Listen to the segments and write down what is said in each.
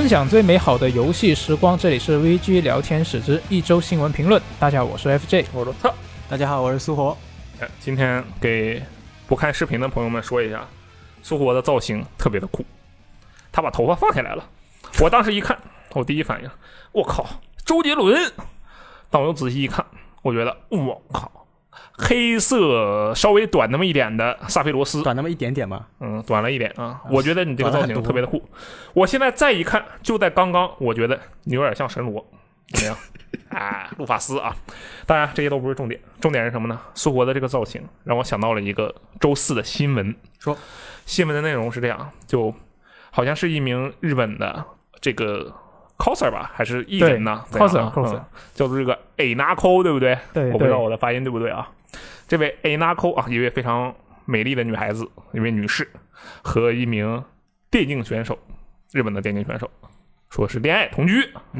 分享最美好的游戏时光，这里是 VG 聊天室之一周新闻评论。大家好，我是 FJ， 我是特。大家好，我是苏活。今天给不看视频的朋友们说一下，苏活的造型特别的酷，他把头发放下来了。我当时一看，我第一反应，我靠，周杰伦。但我又仔细一看，我觉得，我靠，黑色稍微短那么一点的萨菲罗斯，短那么一点点吧，短了一点啊。我觉得你这个造型特别的酷。我现在再一看，就在刚刚，我觉得你有点像神罗，怎么样？啊，路法斯啊。当然这些都不是重点，重点是什么呢？苏活的这个造型让我想到了一个周四的新闻，说新闻的内容是这样，就好像是一名日本的这个。coser 吧，还是艺人呢 ？coser 叫做这个 ANAKO， 对不对？对，我不知道我的发音对不对啊。这位 ANAKO 啊，一位非常美丽的女孩子，一位女士和一名电竞选手，日本的电竞选手，说是恋爱同居，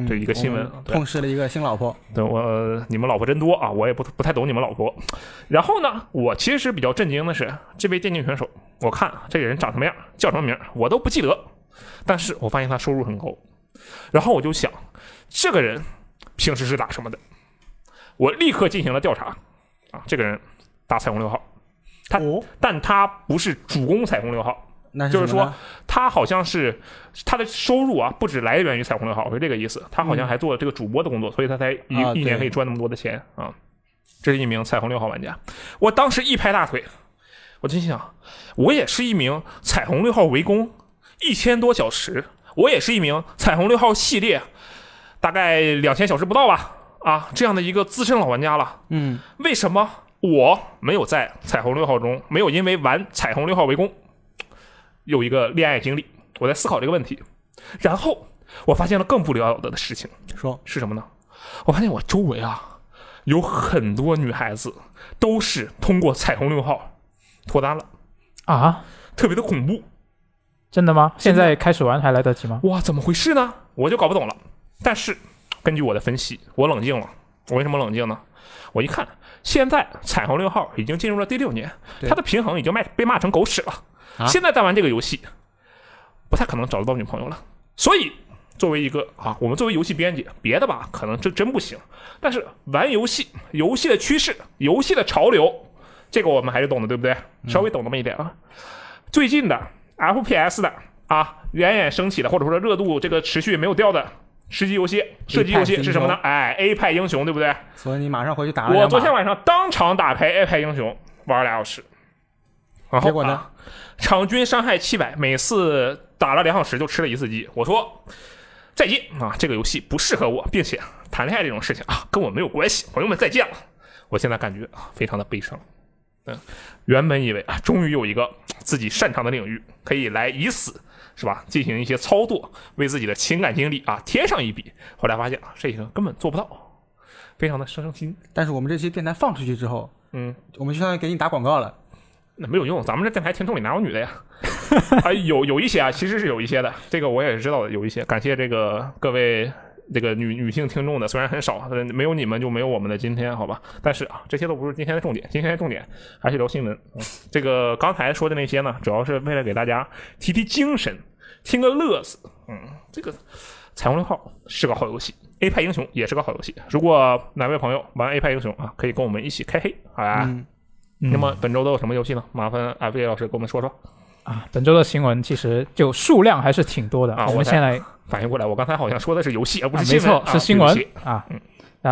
这一个新闻，痛失了一个新老婆。对，你们老婆真多啊，我也不太懂你们老婆。然后呢，我其实比较震惊的是，这位电竞选手，我看这个人长什么样，叫什么名，我都不记得，但是我发现他收入很高。然后我就想，这个人平时是打什么的？我立刻进行了调查啊，这个人打彩虹六号，但他不是主攻彩虹六号，就是说他好像是他的收入啊，不止来源于彩虹六号，是这个意思。他好像还做了这个主播的工作，所以他才一年可以赚那么多的钱啊。这是一名彩虹六号玩家，我当时一拍大腿，我真想，我也是一名彩虹六号围攻1000多小时。我也是一名彩虹六号系列，大概2000小时不到吧，啊，这样的一个资深老玩家了。嗯，为什么我没有在彩虹六号中，没有因为玩彩虹六号围攻有一个恋爱经历？我在思考这个问题，然后我发现了更不了了得的事情，说是什么呢？我发现我周围啊，有很多女孩子都是通过彩虹六号脱单了啊，特别的恐怖。真的吗？现在开始玩还来得及吗？哇，怎么回事呢？我就搞不懂了。但是根据我的分析，我冷静了。我为什么冷静呢？我一看，现在彩虹六号已经进入了第6年，它的平衡已经被骂成狗屎了。啊、现在在玩这个游戏，不太可能找得到女朋友了。所以作为一个啊，我们作为游戏编辑，别的吧，可能这真不行。但是玩游戏，游戏的趋势，游戏的潮流，这个我们还是懂的，对不对？稍微懂那么一点啊。最近的。FPS 的啊，冉冉升起的，或者说热度这个持续没有掉的吃鸡游戏、射击游戏是什么呢？哎 ，A 派英雄，对不对？所以你马上回去打了两把。我昨天晚上当场打牌 A 派英雄，玩了2小时。然后结果呢？啊、场均伤害700，每次打了2小时就吃了1次鸡。我说再见啊，这个游戏不适合我，并且谈恋爱这种事情啊，跟我没有关系。朋友们再见了。我现在感觉啊，非常的悲伤。原本以为啊，终于有一个自己擅长的领域可以来以死是吧，进行一些操作，为自己的情感经历啊添上一笔。后来发现啊，这个根本做不到，非常的伤心。但是我们这期电台放出去之后，我们就相当于给你打广告了。那没有用，咱们这电台听众里哪有女的呀？啊，有一些啊，其实是有一些的，这个我也是知道的，有一些。感谢这个各位。这个女性听众的虽然很少，没有你们就没有我们的今天，好吧？但是啊，这些都不是今天的重点，今天的重点还是聊新闻。这个刚才说的那些呢，主要是为了给大家提提精神，听个乐子。这个彩虹六号是个好游戏 ，A 派英雄也是个好游戏。如果哪位朋友玩 A 派英雄啊，可以跟我们一起开黑，好吧？那么本周都有什么游戏呢？麻烦 FJ 老师给我们说说。啊，本周的新闻其实就数量还是挺多的。啊、我们先来反应过来，我刚才好像说的是游戏，而不是新闻。没错，是新闻啊。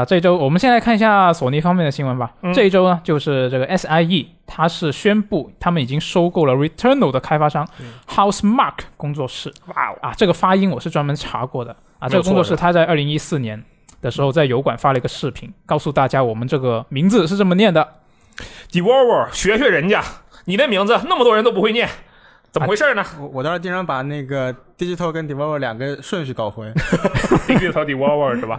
这周我们先来看一下索尼方面的新闻吧。这一周呢，就是这个 SIE， 它是宣布他们已经收购了 Returnal 的开发商 Housemarque 工作室。哇哦！啊，这个发音我是专门查过的。啊，这个工作室它在2014年的时候在油管发了一个视频，告诉大家我们这个名字是这么念的。Devolver， 学学人家，你的名字那么多人都不会念。怎么回事呢？我当时经常把那个 digital 跟 devolver 两个顺序搞混，digital devolver 是吧？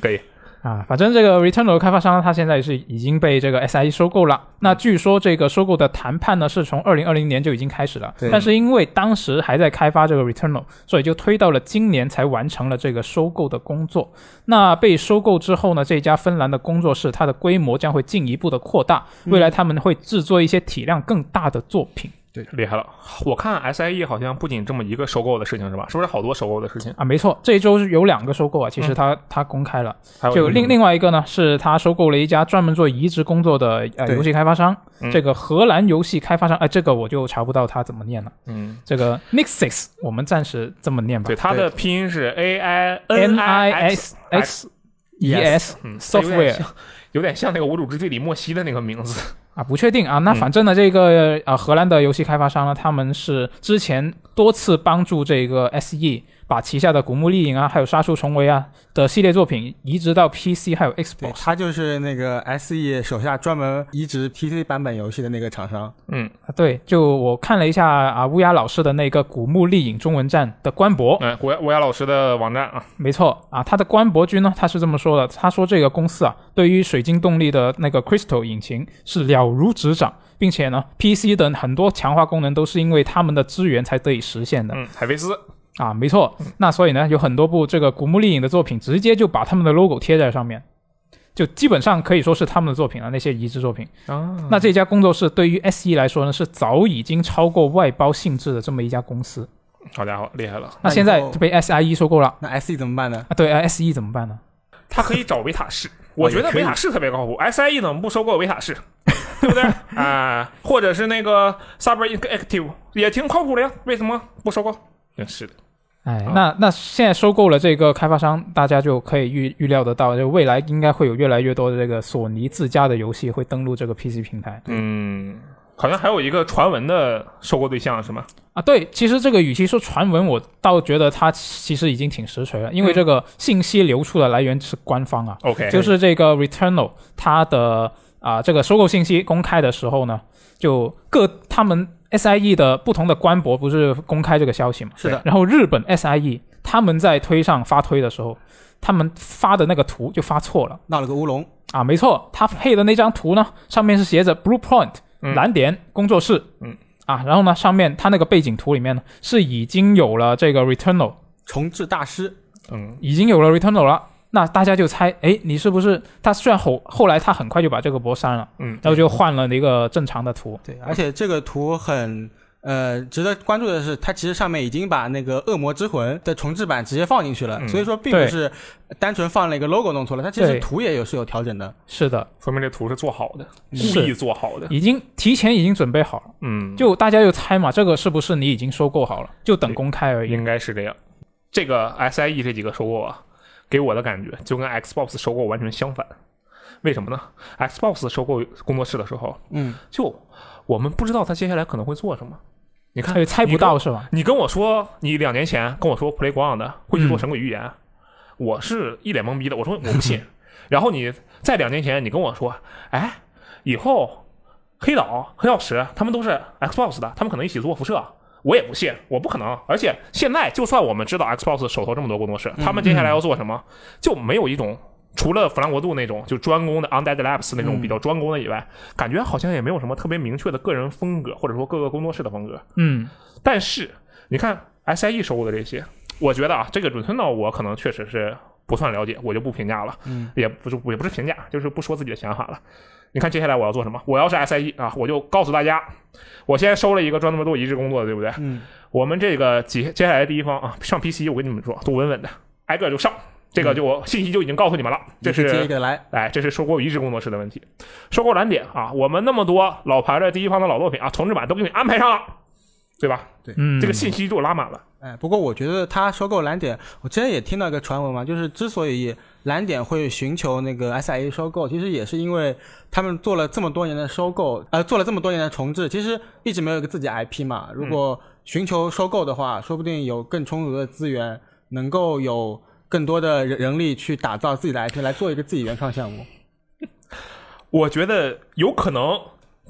可以啊，反正这个 Returnal 开发商它现在是已经被这个 SIE 收购了。那据说这个收购的谈判呢是从2020年就已经开始了，但是因为当时还在开发这个 Returnal， 所以就推到了今年才完成了这个收购的工作。那被收购之后呢，这家芬兰的工作室它的规模将会进一步的扩大，未来他们会制作一些体量更大的作品。对，厉害了。我看 SIE 好像不仅这么一个收购的事情是吧？是不是好多收购的事情啊？没错，这一周有两个收购啊。其实它公开了，就另外一个呢，是它收购了一家专门做移植工作的游戏开发商，这个荷兰游戏开发商，这个我就查不到它怎么念了。嗯，这个 Nixxes 我们暂时这么念吧。对，它的拼音是 ANAKO Software， 有点像那个《无主之地》里莫西的那个名字啊，不确定啊。那反正呢，这个荷兰的游戏开发商呢，他们是之前多次帮助这个 SE 把旗下的《古墓丽影》啊，还有《杀出重围》啊的系列作品移植到 PC 还有 Xbox。他就是那个 SE 手下专门移植 PC 版本游戏的那个厂商。嗯，对，就我看了一下啊，乌鸦老师的那个《古墓丽影》中文站的官博，乌鸦老师的网站啊，没错啊，他的官博君呢，他是这么说的，他说这个公司啊，对于水晶动力的那个 Crystal 引擎是了如指掌，并且呢 PC 的很多强化功能都是因为他们的资源才得以实现的。嗯，海飞丝啊，没错。那所以呢，有很多部这个古墓丽影的作品直接就把他们的 logo 贴在上面，就基本上可以说是他们的作品了，那些移植作品啊。那这家工作室对于 SE 来说呢，是早已经超过外包性质的这么一家公司。好家伙，厉害了。那现在就被 SIE 收购了，那 SE 怎么办呢？啊，对，SE 怎么办呢？他可以找维塔士，我觉得维塔士特别靠谱。SIE 怎么不收购维塔士？对不对啊、或者是那个 Subnautica 也挺靠谱的呀，为什么不收购？是的，哎，那现在收购了这个开发商，大家就可以预料得到，就未来应该会有越来越多的这个索尼自家的游戏会登陆这个 PC 平台。嗯，好像还有一个传闻的收购对象是吗？啊，对，其实这个与其说传闻，我倒觉得它其实已经挺实锤了，因为这个信息流出的来源是官方啊。OK， 就是这个 Returnal 它的。这个收购信息公开的时候呢，就他们 SIE 的不同的官博不是公开这个消息嘛？是的。然后日本 SIE 他们在推上发推的时候，他们发的那个图就发错了，闹了个乌龙啊！没错，他配的那张图呢，上面是写着 BluePoint 蓝点工作室，然后呢，上面他那个背景图里面呢是已经有了这个 Returnal 重置大师，已经有了 Returnal 了。那大家就猜，哎，你是不是他？虽然后来他很快就把这个博删了，然后就换了一个正常的图。对，而且这个图很值得关注的是，它其实上面已经把那个《恶魔之魂》的重置版直接放进去了，所以说并不是单纯放了一个 logo 弄错了，它其实图也是有调整的。是的，说明这图是做好的，故意做好的，提前已经准备好了。嗯，就大家就猜嘛，这个是不是你已经收购好了，就等公开而已？应该是这样。这个 SIE 这几个收购啊。给我的感觉就跟 Xbox 收购完全相反，为什么呢？ Xbox 收购工作室的时候，就我们不知道他接下来可能会做什么，你看猜不到是吧？你跟我说，你两年前跟我说 Playground 会去做神鬼预言，我是一脸懵逼的，我说我不信。然后你在两年前你跟我说，哎，以后黑岛、黑曜石他们都是 Xbox 的，他们可能一起做辐射。我也不信，我不可能。而且现在，就算我们知道 Xbox 手头这么多工作室，他们接下来要做什么，就没有一种除了弗兰国度那种就专攻的 Undead Labs 那种比较专攻的以外，感觉好像也没有什么特别明确的个人风格，或者说各个工作室的风格。嗯，但是你看 SIE 收购的这些，我觉得啊，这个Returnal我可能确实是不算了解，我就不评价了。也不是评价，就是不说自己的想法了。你看接下来我要做什么？我要是 SIE 啊，我就告诉大家，我先收了一个专门做移植工作的，对不对？我们这个接下来的第一方啊，上 PC 我跟你们说，都稳稳的，挨个就上。这个就我信息就已经告诉你们了，这是接着来。哎，这是收购移植工作室的问题。收购蓝点啊，我们那么多老牌的第一方的老作品啊，重置版都给你安排上了，对吧？对，这个信息就拉满了。哎，不过我觉得他收购蓝点，我之前也听到一个传闻嘛，就是之所以蓝点会寻求那个 SIE 收购，其实也是因为他们做了这么多年的收购，做了这么多年的重置，其实一直没有一个自己 IP 嘛。如果寻求收购的话，说不定有更充足的资源，能够有更多的人力去打造自己的 IP， 来做一个自己原创项目。我觉得有可能，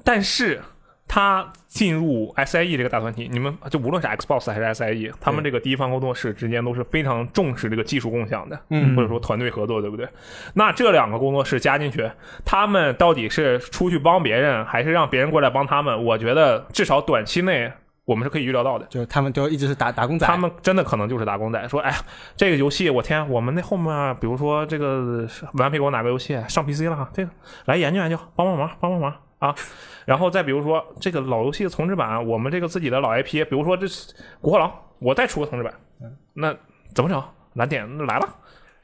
但是他进入 SIE 这个大团体，你们就无论是 Xbox 还是 SIE， 他们这个第一方工作室之间都是非常重视这个技术共享的，或者说团队合作，对不对？那这两个工作室加进去，他们到底是出去帮别人，还是让别人过来帮他们？我觉得至少短期内我们是可以预料到的，就是他们都一直是打工仔，他们真的可能就是打工仔。说，哎，这个游戏，我天，我们那后面，比如说这个顽皮狗哪个游戏上 PC 了哈，这个来研究研究，帮帮忙，啊。然后再比如说这个老游戏的重置版，我们这个自己的老 IP， 比如说这古惑狼，我再出个重置版，那怎么整？蓝点来了，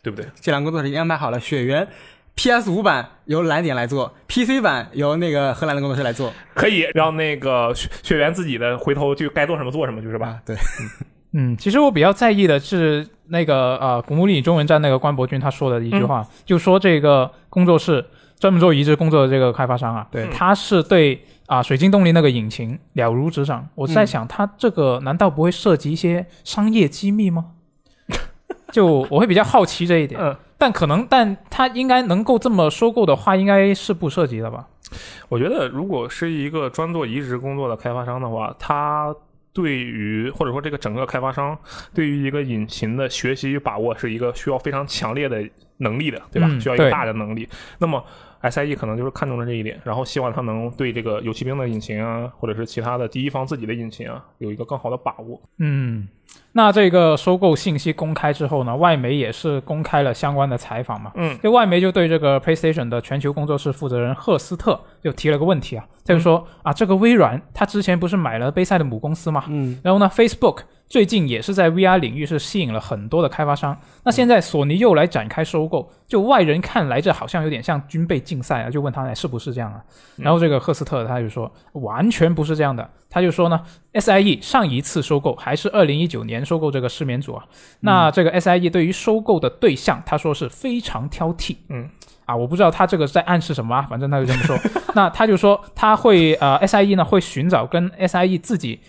对不对？这两个工作室安排好了，血缘 PS5 版由蓝点来做， PC 版由那个荷兰的工作室来做，可以让那个血缘自己的回头就该做什么做什么，就是吧？对。嗯，其实我比较在意的是那个古墓丽影中文站那个关伯君他说的一句话，就说这个工作室专门做移植工作的这个开发商啊，对，他是对水晶动力那个引擎了如指掌。我在想，他这个难道不会涉及一些商业机密吗？就我会比较好奇这一点。但他应该能够这么说过的话，应该是不涉及的吧？我觉得，如果是一个专做移植工作的开发商的话，他对于或者说这个整个开发商对于一个引擎的学习与把握是一个需要非常强烈的能力的，对吧？需要一个大的能力。那么 SIE 可能就是看中了这一点，然后希望他能对这个游戏兵的引擎啊，或者是其他的第一方自己的引擎啊，有一个更好的把握。嗯，那这个收购信息公开之后呢，外媒也是公开了相关的采访嘛。嗯，外媒就对这个 PlayStation 的全球工作室负责人赫斯特就提了个问题啊，他就说这个微软他之前不是买了杯赛的母公司嘛，然后呢 Facebook 最近也是在 VR 领域是吸引了很多的开发商，那现在索尼又来展开收购，就外人看来这好像有点像军备竞赛啊，就问他是不是这样啊？然后这个赫斯特他就说完全不是这样的，他就说呢 SIE 上一次收购还是2019年收购这个失眠组啊，那这个 SIE 对于收购的对象他说是非常挑剔。我不知道他这个在暗示什么反正他就这么说。那他就说他会SIE 呢会寻找跟 SIE 自己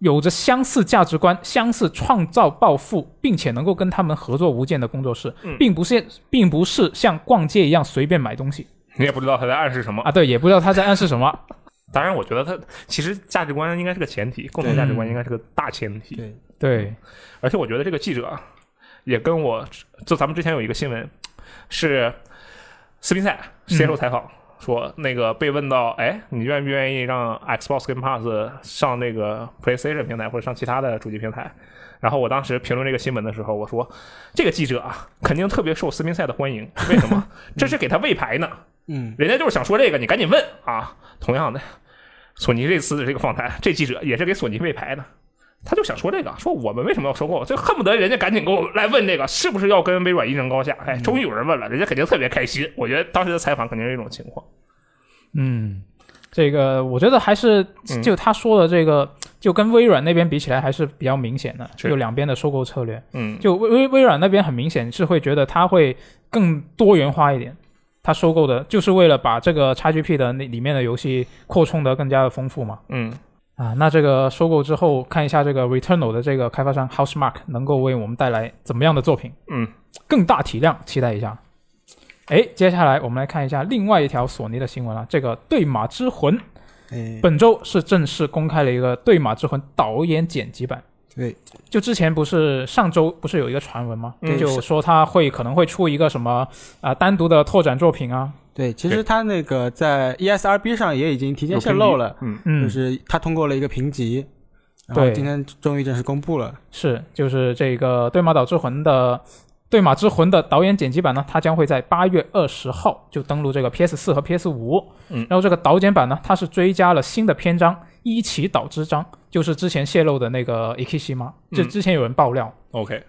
有着相似价值观、相似创造抱负，并且能够跟他们合作无间的工作室，并不是像逛街一样随便买东西。你也不知道他在暗示什么啊？对，也不知道他在暗示什么。当然，我觉得他其实价值观应该是个前提，共同价值观应该是个大前提。对，而且我觉得这个记者也跟我，就咱们之前有一个新闻是斯宾塞接受采访。说那个被问到，你愿不愿意让 Xbox Game Pass 上那个 PlayStation 平台或者上其他的主机平台？然后我当时评论这个新闻的时候，我说这个记者肯定特别受斯宾塞的欢迎，为什么？这是给他喂牌呢。人家就是想说这个，你赶紧问啊。同样的，索尼这次的这个访谈，这记者也是给索尼喂牌的，他就想说这个，说我们为什么要收购？就恨不得人家赶紧给我来问这个，是不是要跟微软一争高下？终于有人问了，人家肯定特别开心。我觉得当时的采访肯定是这种情况。这个我觉得还是就他说的这个，就跟微软那边比起来还是比较明显的，就两边的收购策略。就微软那边很明显是会觉得他会更多元化一点。他收购的就是为了把这个 XGP 的那里面的游戏扩充得更加的丰富嘛。那这个收购之后，看一下这个 Returnal 的这个开发商 Housemarque 能够为我们带来怎么样的作品？更大体量，期待一下。接下来我们来看一下另外一条索尼的新闻啊，这个《对马之魂》本周是正式公开了一个《对马之魂》导演剪辑版。对，就之前不是上周不是有一个传闻吗？就说他可能会出一个什么单独的拓展作品啊。对，其实他那个在 ESRB 上也已经提前泄露了，就是他通过了一个评级，然后今天终于正式公布了。是，就是这个《对马之魂》的导演剪辑版呢，它将会在8月20号就登陆这个 PS4 和 PS5。然后这个导剪版呢，它是追加了新的篇章伊奇岛之章，就是之前泄露的那个 Ikishima， 这之前有人爆料。OK。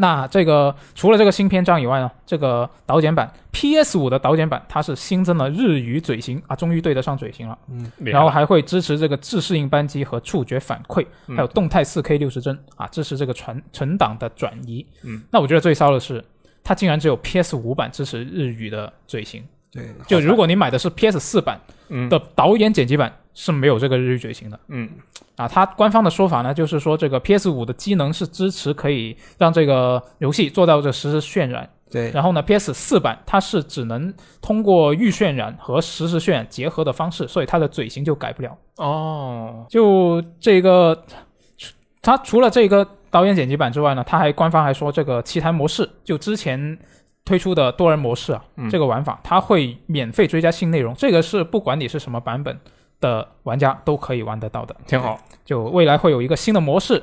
那这个除了这个新篇章以外呢，这个导剪版 PS5 的导剪版它是新增了日语嘴型啊，终于对得上嘴型了。然后还会支持这个自适应扳机和触觉反馈，还有动态 4K60 帧啊，支持这个存档的转移。那我觉得最骚的是，它竟然只有 PS5 版支持日语的嘴型。对，就如果你买的是 PS4 版的导演剪辑版是没有这个日语嘴型的。它官方的说法呢，就是说这个 PS5 的机能是支持可以让这个游戏做到这实时渲染。对，然后呢 PS4 版它是只能通过预渲染和实时渲染结合的方式，所以它的嘴型就改不了。就这个它除了这个导演剪辑版之外呢，官方还说这个奇谈模式，就之前推出的多人模式这个玩法它会免费追加新内容，这个是不管你是什么版本的玩家都可以玩得到的，挺好。就未来会有一个新的模式。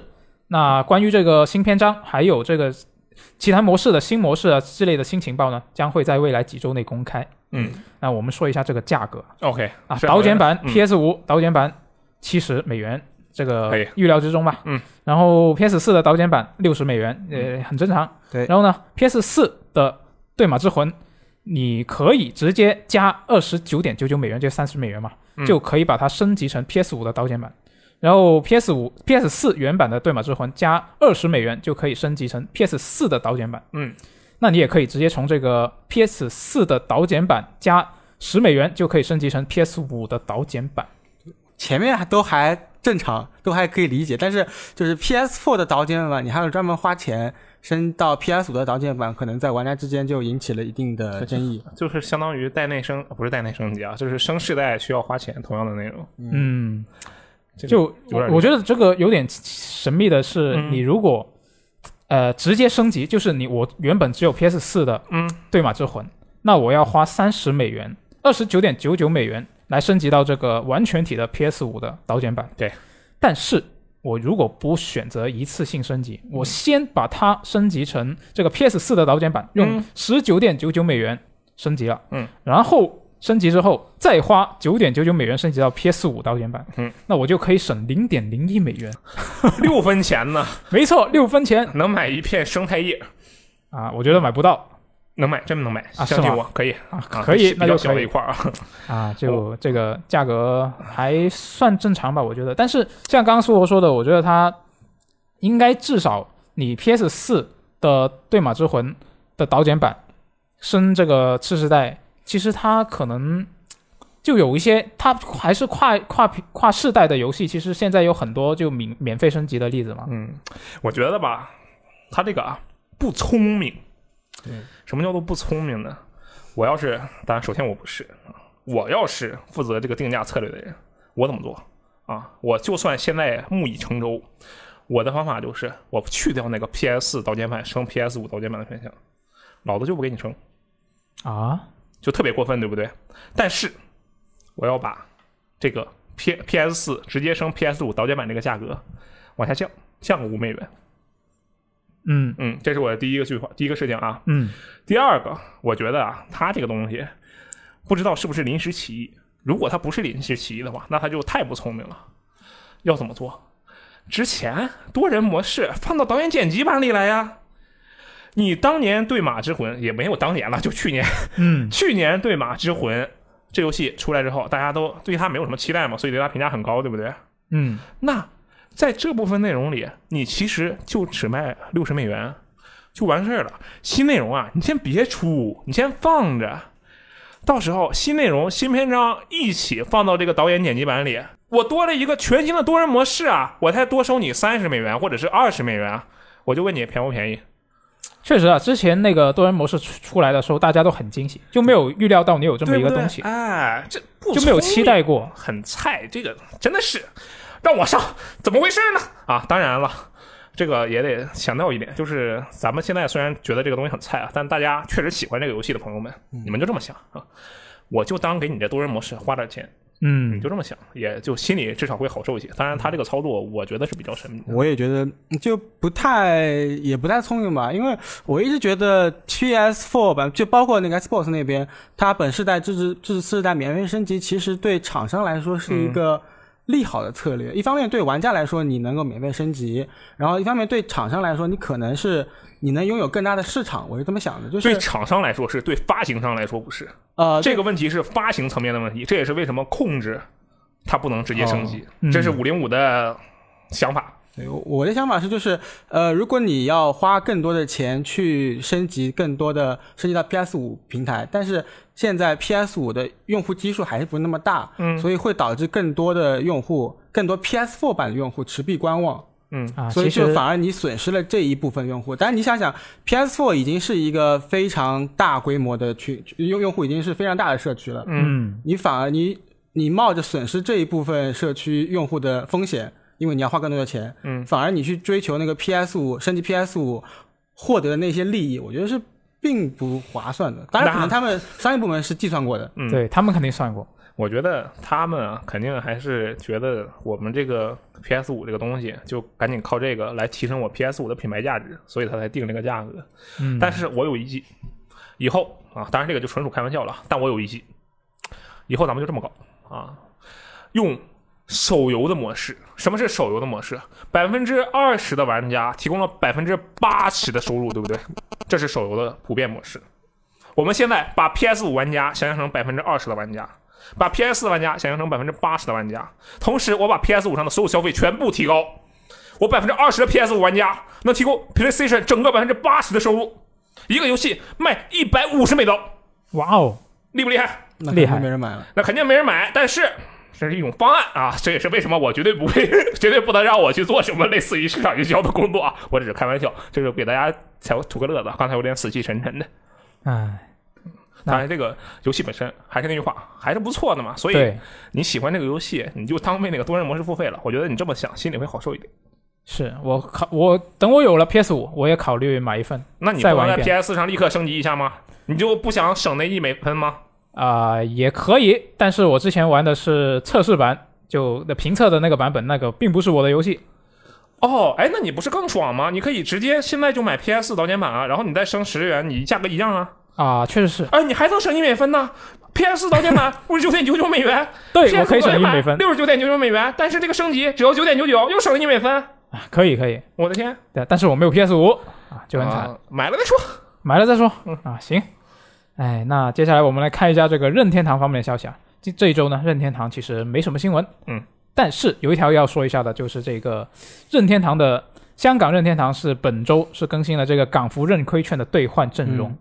那关于这个新篇章还有这个其他模式的新模式啊之类的新情报呢，将会在未来几周内公开。嗯，那我们说一下这个价格。OK， 啊，导剪版 PS5 导剪版$70，这个预料之中吧。嗯，然后 PS4 的导剪版$60，很正常。对，然后呢 ，PS4 的对马之魂，你可以直接加$29.99，就$30嘛，就可以把它升级成 PS5 的导剪版。然后 PS4 原版的对马之魂加$20就可以升级成 PS4 的导剪版。嗯，那你也可以直接从这个 PS4 的导剪版加$10就可以升级成 PS5 的导剪版。前面都还正常，都还可以理解，但是就是 PS4 的导剪版你还要专门花钱升到 PS5 的导剪版，可能在玩家之间就引起了一定的争议。就是相当于代内升，不是代内升级啊，就是升世代需要花钱同样的内容。嗯，就我觉得这个有点神秘的是，你如果直接升级，就是我原本只有 PS4 的对马之魂，那我要花$30，$29.99来升级到这个完全体的 PS5 的导剪版。对，但是我如果不选择一次性升级，我先把它升级成这个 PS4 的导剪版，用$19.99升级了，然后升级之后再花$9.99升级到 PS5 导剪版，那我就可以省$0.01，$6呢？没错，$6能买一片生态叶啊！我觉得买不到，能买，真能买啊！相信我，可以啊，可以，那就小了一块啊！啊，就这个价格还算正常吧，我觉得。但是像刚刚苏活说的，我觉得它应该至少你 PS4 的对马之魂的导剪版升这个次世代。其实它可能就有一些，它还是跨世代的游戏，其实现在有很多就免费升级的例子嘛。嗯，我觉得吧，它这个啊不聪明。什么叫做不聪明呢？我要是，当然首先我不是，我要是负责这个定价策略的人，我怎么做啊？我就算现在木已成舟，我的方法就是我去掉那个 PS4 导剪版升 PS5 导剪版的选项，老子就不给你升啊。就特别过分，对不对？但是我要把这个 PS4 直接升 PS5 导剪版这个价格往下降，降个$5。嗯嗯，这是我的第一个事情啊。嗯，第二个，我觉得啊，它这个东西不知道是不是临时起意。如果它不是临时起意的话，那它就太不聪明了。要怎么做？之前多人模式放到导演剪辑版里来呀。你当年对马之魂也没有当年了，就去年，去年对马之魂这游戏出来之后，大家都对它没有什么期待嘛，所以对它评价很高，对不对？嗯，那在这部分内容里，你其实就只卖$60就完事了。新内容啊，你先别出，你先放着，到时候新内容、新篇章一起放到这个导演剪辑版里，我多了一个全新的多人模式啊，我才多收你$30或者是$20，我就问你便不便宜？确实啊，之前那个多人模式出来的时候，大家都很惊喜，就没有预料到你有这么一个东西，对不对？哎，这不就没有期待过，很菜，这个真的是让我上，怎么回事呢？啊，当然了，这个也得强调一点，就是咱们现在虽然觉得这个东西很菜啊，但大家确实喜欢这个游戏的朋友们，你们就这么想啊，我就当给你这多人模式花点钱。嗯，你就这么想，也就心里至少会好受一些。当然，他这个操作我觉得是比较神秘的。我也觉得就也不太聪明吧，因为我一直觉得 PS4 版就包括那个 Xbox 那边，它本世代支持次世代免费升级，其实对厂商来说是一个利好的策略。一方面对玩家来说你能够免费升级，然后一方面对厂商来说你可能是你能拥有更大的市场，我是这么想的。就是对厂商来说是，对发行商来说不是。这个问题是发行层面的问题，这也是为什么控制它不能直接升级，这是505的想法。对，我的想法是就是如果你要花更多的钱去升级更多的升级到 PS5 平台，但是现在 PS5 的用户基数还是不那么大，所以会导致更多的用户，更多 PS4 版的用户持币观望。所以就反而你损失了这一部分用户。但是你想想 ，PS4 已经是一个非常大规模的用户已经是非常大的社区了。你反而你冒着损失这一部分社区用户的风险，因为你要花更多的钱，反而你去追求那个 PS5 升级 PS5 获得的那些利益，我觉得是并不划算的。当然，可能他们商业部门是计算过的，对他们肯定算过。我觉得他们啊，肯定还是觉得我们这个 PS5 这个东西就赶紧靠这个来提升我 PS5 的品牌价值，所以他才定这个价格。嗯，但是我有一计，以后啊，当然这个就纯属开玩笑了，但我有一计，以后咱们就这么搞啊，用手游的模式。什么是手游的模式？20%的玩家提供了80%的收入，对不对？这是手游的普遍模式。我们现在把 PS5 玩家想象成 20% 的玩家，把 PS4 玩家想象成 80% 的玩家，同时我把 PS5 上的所有消费全部提高，我 20% 的 PS5 玩家能提供 PlayStation 整个 80% 的收入，一个游戏卖$150。哇哦，厉不厉害？厉害，没人买了，那肯定没人买，但是这是一种方案啊，这也是为什么我绝对不会，绝对不能让我去做什么类似于市场营销的工作啊！我只是开玩笑，就是给大家才图个乐子。刚才有点死气沉沉的，哎，当然这个游戏本身还是那句话，还是不错的嘛。所以你喜欢这个游戏，你就当为那个多人模式付费了。我觉得你这么想，心里会好受一点。是我等我有了 PS5， 我也考虑买一份。那你不能在 PS4 上立刻升级一下吗？你就不想省那$1吗？也可以，但是我之前玩的是测试版，就评测的那个版本，那个并不是我的游戏。哦，哎，那你不是更爽吗？你可以直接现在就买 PS4 导剪版啊，然后你再升$10，你价格一样啊。啊，确实是。哎，你还能省$1呢。PS4 导剪版$59.99，对，我可以省$1，$69.99，但是这个升级只要$9.99，又省了$1啊，可以可以。我的天，对，但是我没有 PS5 啊，就很惨。买了再说，买了再说。嗯啊，行。哎，那接下来我们来看一下这个任天堂方面的消息啊。这一周呢，任天堂其实没什么新闻，嗯，但是有一条要说一下的，就是这个任天堂的香港任天堂是本周是更新了这个港服认亏券的兑换阵容，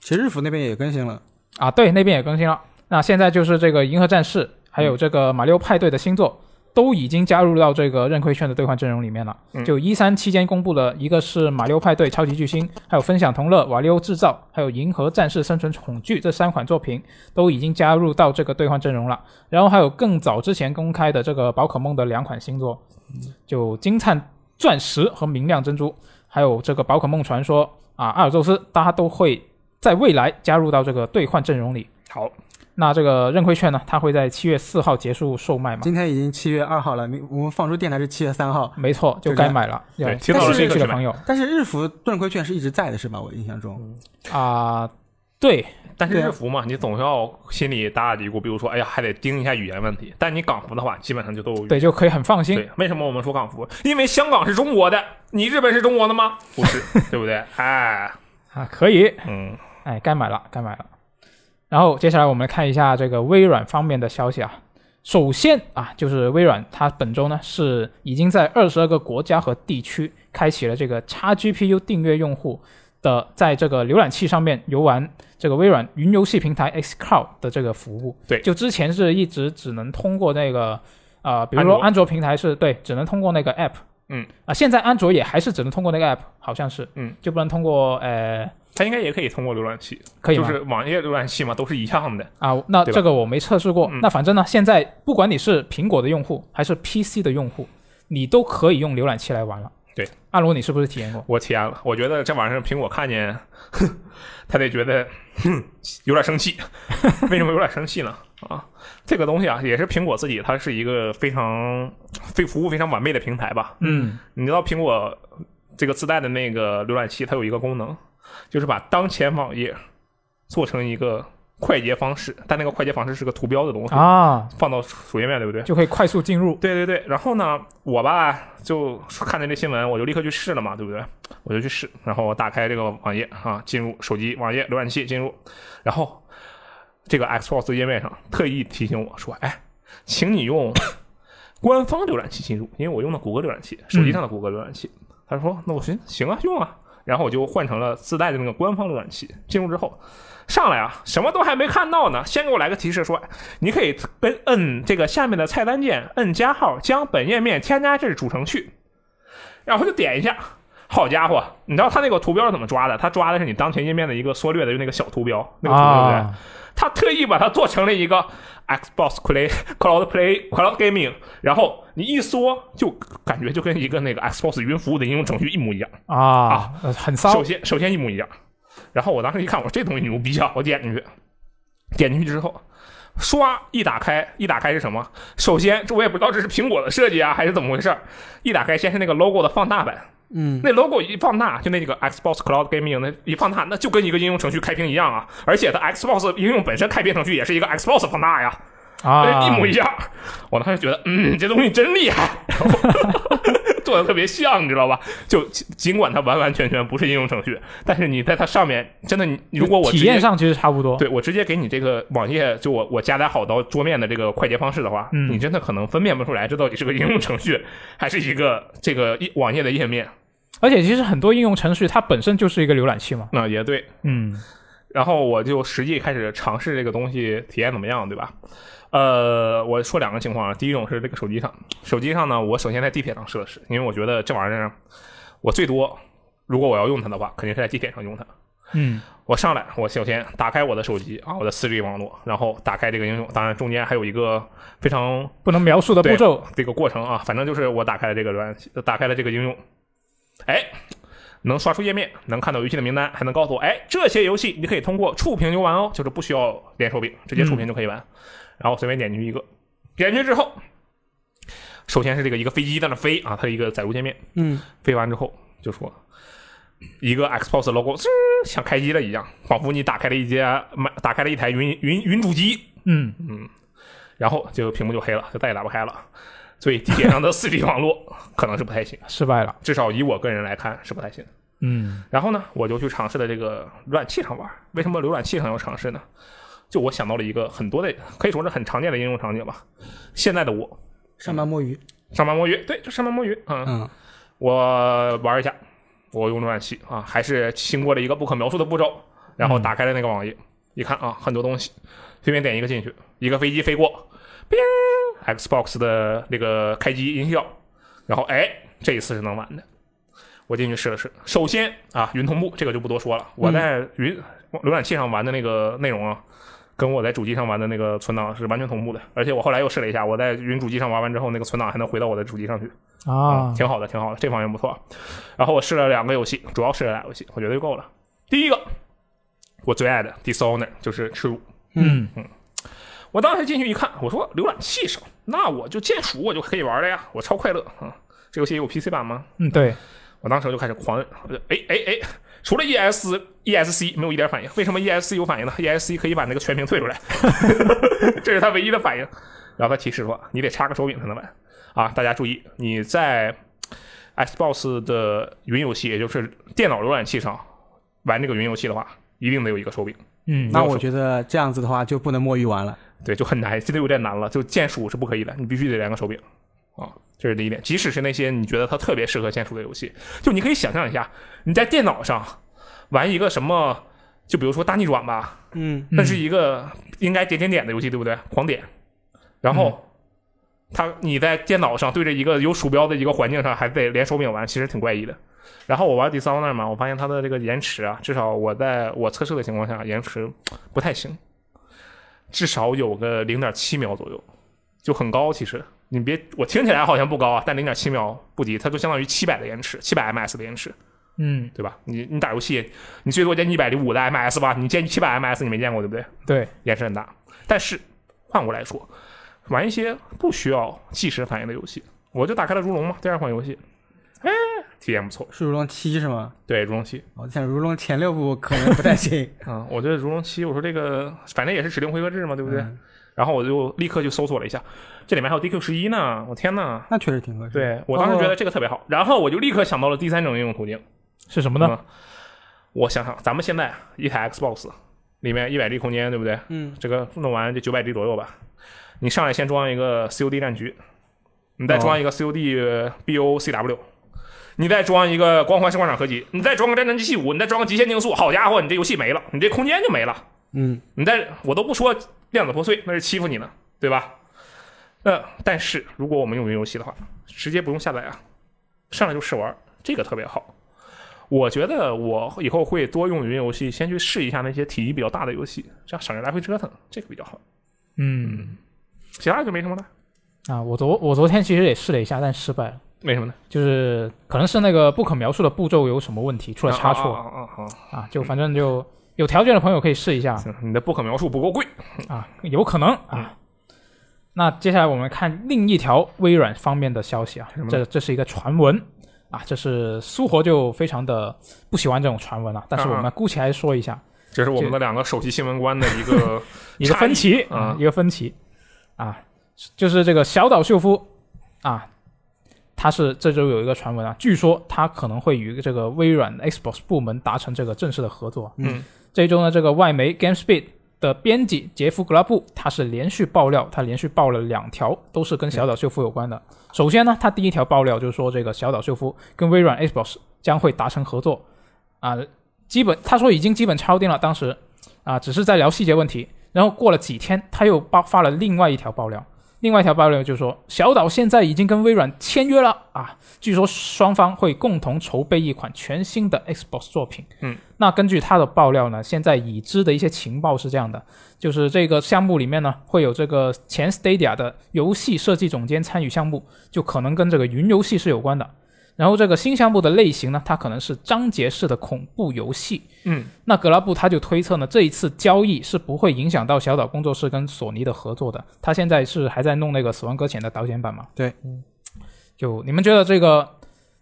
其实日服那边也更新了啊，对，那边也更新了。那现在就是这个银河战士还有这个马里奥派对的新作都已经加入到这个认亏券的兑换阵容里面了。就13期间公布了，一个是马里奥派对超级巨星，还有分享同乐、瓦力欧制造，还有银河战士生存恐惧，这3款作品都已经加入到这个兑换阵容了。然后还有更早之前公开的这个宝可梦的2款新作，就金灿钻石和明亮珍珠，还有这个宝可梦传说啊，阿尔宙斯，大家都会在未来加入到这个兑换阵容里。好，那这个认亏券呢，它会在7月4号结束售卖嘛？今天已经7月2号了，我们放出电台是7月3号，没错，就该买了。对，听到了这个朋友。但是日服认亏券是一直在的，是吧？我印象中对，但是日服嘛，你总要心里打打嘀咕，比如说，哎呀，还得盯一下语言问题。但你港服的话，基本上就都有，对，就可以很放心。对，为什么我们说港服？因为香港是中国的，你日本是中国的吗？不是，对不对？哎，啊，可以，嗯，哎，该买了，该买了。然后接下来我们看一下这个微软方面的消息啊。首先啊，就是微软它本周呢是已经在22个国家和地区开启了这个 XGPU 订阅用户的在这个浏览器上面游玩这个微软云游戏平台 Xcloud 的这个服务。对，就之前是一直只能通过那个比如说安卓平台是对，只能通过那个 app。嗯啊，现在安卓也还是只能通过那个 app， 好像是，嗯，就不能通过它应该也可以通过浏览器，可以吗？就是网页浏览器嘛，都是一样的啊。那这个我没测试过。那反正呢，现在不管你是苹果的用户还是 PC 的用户，你都可以用浏览器来玩了。对，阿罗，你是不是体验过？我体验了，我觉得这晚上苹果看见，他得觉得有点生气。为什么有点生气呢？啊，这个东西啊，也是苹果自己，它是一个服务非常完备的平台吧？嗯，你知道苹果这个自带的那个浏览器，它有一个功能，就是把当前网页做成一个快捷方式，但那个快捷方式是个图标的东西啊，放到主页面，对不对？就可以快速进入。对对对。然后呢，我吧就看见这新闻，我就立刻去试了嘛，对不对？我就去试，然后我打开这个网页啊，进入手机网页浏览器进入，然后这个 Xbox 页面上特意提醒我说：“哎，请你用官方浏览器进入，因为我用的谷歌浏览器，手机上的谷歌浏览器。”他说：“那我行啊，用啊。”然后我就换成了自带的那个官方浏览器，进入之后。上来啊，什么都还没看到呢，先给我来个提示说，你可以摁这个下面的菜单键，摁加号，将本页面添加至主程序，然后就点一下。好家伙，你知道他那个图标是怎么抓的？他抓的是你当前页面的一个缩略的那个小图标，那个图标对不对？他特意把它做成了一个 Xbox Cloud Gaming， 然后你一缩就感觉就跟一个那个 Xbox 云服务的应用程序一模一样啊，很骚。首先一模一样。然后我当时一看，我说这东西牛逼啊！我点进去之后，刷一打开是什么？首先我也不知道这是苹果的设计啊还是怎么回事，一打开先是那个 logo 的放大版，嗯，那 logo 一放大就那个 Xbox Cloud Gaming 那一放大，那就跟一个应用程序开屏一样啊，而且它 Xbox 应用本身开屏程序也是一个 Xbox 放大呀，啊，一模一样，我当时觉得这东西真厉害，做的特别像，你知道吧？就尽管它完完全全不是应用程序，但是你在它上面真的，你如果我体验上其实差不多。对，我直接给你这个网页，就我加载好到桌面的这个快捷方式的话，你真的可能分辨不出来这到底是个应用程序还是一个这个网页的页面。而且其实很多应用程序它本身就是一个浏览器嘛。那也对，然后我就实际开始尝试这个东西体验怎么样，对吧？我说两个情况啊，第一种是这个手机上呢，我首先在地铁上设置，因为我觉得这玩意儿，我最多如果我要用它的话，肯定是在地铁上用它。我上来，我首先打开我的手机啊，我的 4G 网络，然后打开这个应用，当然中间还有一个非常不能描述的步骤，这个过程啊，反正就是我打开了这个应用，哎。能刷出页面，能看到游戏的名单，还能告诉我，哎，这些游戏你可以通过触屏就玩哦，就是不需要连手柄，直接触屏就可以玩。然后随便点进去一个，点进去之后，首先是这个一个飞机在那飞啊，它的一个载入界面，飞完之后就说一个 Xbox logo，像开机了一样，仿佛你打开了一台云主机，然后就屏幕就黑了，就再也打不开了。所以地铁上的 4G 网络可能是不太行，失败了，至少以我个人来看是不太行。然后呢，我就去尝试了这个浏览器上玩。为什么浏览器上要尝试呢？就我想到了一个很多的，可以说是很常见的应用场景吧。现在的我上班摸鱼，对，就上班摸鱼。我玩一下，我用浏览器啊，还是经过了一个不可描述的步骤，然后打开了那个网页，一看啊，很多东西，随便点一个进去，一个飞机飞过。Xbox 的那个开机音效，然后哎，这一次是能玩的。我进去试了试，首先啊，云同步这个就不多说了。我在浏览器上玩的那个内容啊，跟我在主机上玩的那个存档是完全同步的。而且我后来又试了一下，我在云主机上玩完之后，那个存档还能回到我的主机上去啊，挺好的，这方面不错。然后我试了两个游戏，主要试了俩游戏，我觉得就够了。第一个，我最爱的 Dishonored 就是耻辱。我当时进去一看，我说浏览器上，那我就键鼠我就可以玩了呀，我超快乐啊！这游戏有 PC 版吗？对。我当时就开始狂摁，哎，除了 ESC 没有一点反应，为什么 ESC 有反应呢 ？ESC 可以把那个全屏退出来，这是他唯一的反应。然后他提示说，你得插个手柄才能玩啊！大家注意，你在 Xbox 的云游戏，也就是电脑浏览器上玩这个云游戏的话，一定得有一个手柄。那我觉得这样子的话就不能摸鱼玩了。对，就很难，真的有点难了。就键鼠是不可以的，你必须得两个手柄啊，这是第一点。即使是那些你觉得它特别适合键鼠的游戏，就你可以想象一下，你在电脑上玩一个什么，就比如说大逆转吧，那是一个应该点的游戏，对不对？狂点，然后你在电脑上对着一个有鼠标的一个环境上还得连手柄玩，其实挺怪异的。然后我玩 Dishonored 嘛，我发现它的这个延迟啊，至少我在我测试的情况下延迟不太行。至少有个 0.7 秒左右，就很高。其实你别，我听起来好像不高啊，但 0.7 秒不低，它就相当于700的延迟 700ms 的延迟，对吧？你打游戏你最多见105的 ms 吧，你见 700ms 你没见过，对不对？对，延迟很大。但是换过来说，玩一些不需要即时反应的游戏，我就打开了如龙嘛，第二款游戏，哎，体验不错。是如龙7是吗？对，如龙7。我想如龙前6部可能不太行。我觉得如龙7，我说这个反正也是指定回合制嘛，对不对？然后我就立刻就搜索了一下，这里面还有 DQ11 呢，我天呐，那确实挺合适。对，我当时觉得这个特别好，然后我就立刻想到了第三种应用途径是什么呢？我想想，咱们现在一台 Xbox 里面100G 空间，对不对？这个弄完就900G 左右吧。你上来先装一个 COD 战局，你再装一个 COD BOCW。你再装一个光环式广场合集，你再装个战争机器5，你再装个极限竞速，好家伙，你这游戏没了，你这空间就没了。你再，我都不说量子破碎，那是欺负你呢，对吧？但是如果我们用云游戏的话，直接不用下载啊，上来就试玩，这个特别好。我觉得我以后会多用云游戏，先去试一下那些体积比较大的游戏，这样省着来回折腾，这个比较好。其他就没什么了。我昨天其实也试了一下，但失败了。为什么呢？就是可能是那个不可描述的步骤有什么问题出了差错，就反正就有条件的朋友可以试一下。你的不可描述不够贵啊，有可能啊。那接下来我们看另一条微软方面的消息啊，这是一个传闻啊，这是苏活就非常的不喜欢这种传闻啊，但是我们姑且来说一下，这是我们的两个首席新闻官的一个分歧啊，一个分歧啊，就是这个小岛秀夫啊，他是这周有一个传闻啊，据说他可能会与这个微软 Xbox 部门达成这个正式的合作。嗯，这周呢，这个外媒 GameSpeed的编辑杰夫·格拉布，他是连续爆料，他连续爆了两条，都是跟小岛秀夫有关的。首先呢，他第一条爆料就是说，这个小岛秀夫跟微软 Xbox 将会达成合作啊，他说已经基本敲定了，当时啊只是在聊细节问题。然后过了几天，他又发了另外一条爆料，另外一条爆料就是说，小岛现在已经跟微软签约了啊，据说双方会共同筹备一款全新的 Xbox 作品。嗯，那根据他的爆料呢，现在已知的一些情报是这样的，就是这个项目里面呢，会有这个前 Stadia 的游戏设计总监参与项目，就可能跟这个云游戏是有关的。然后这个新项目的类型呢，它可能是章节式的恐怖游戏。嗯，那格拉布他就推测呢，这一次交易是不会影响到小岛工作室跟索尼的合作的。他现在是还在弄那个《死亡搁浅》的导演版嘛？对，就你们觉得这个？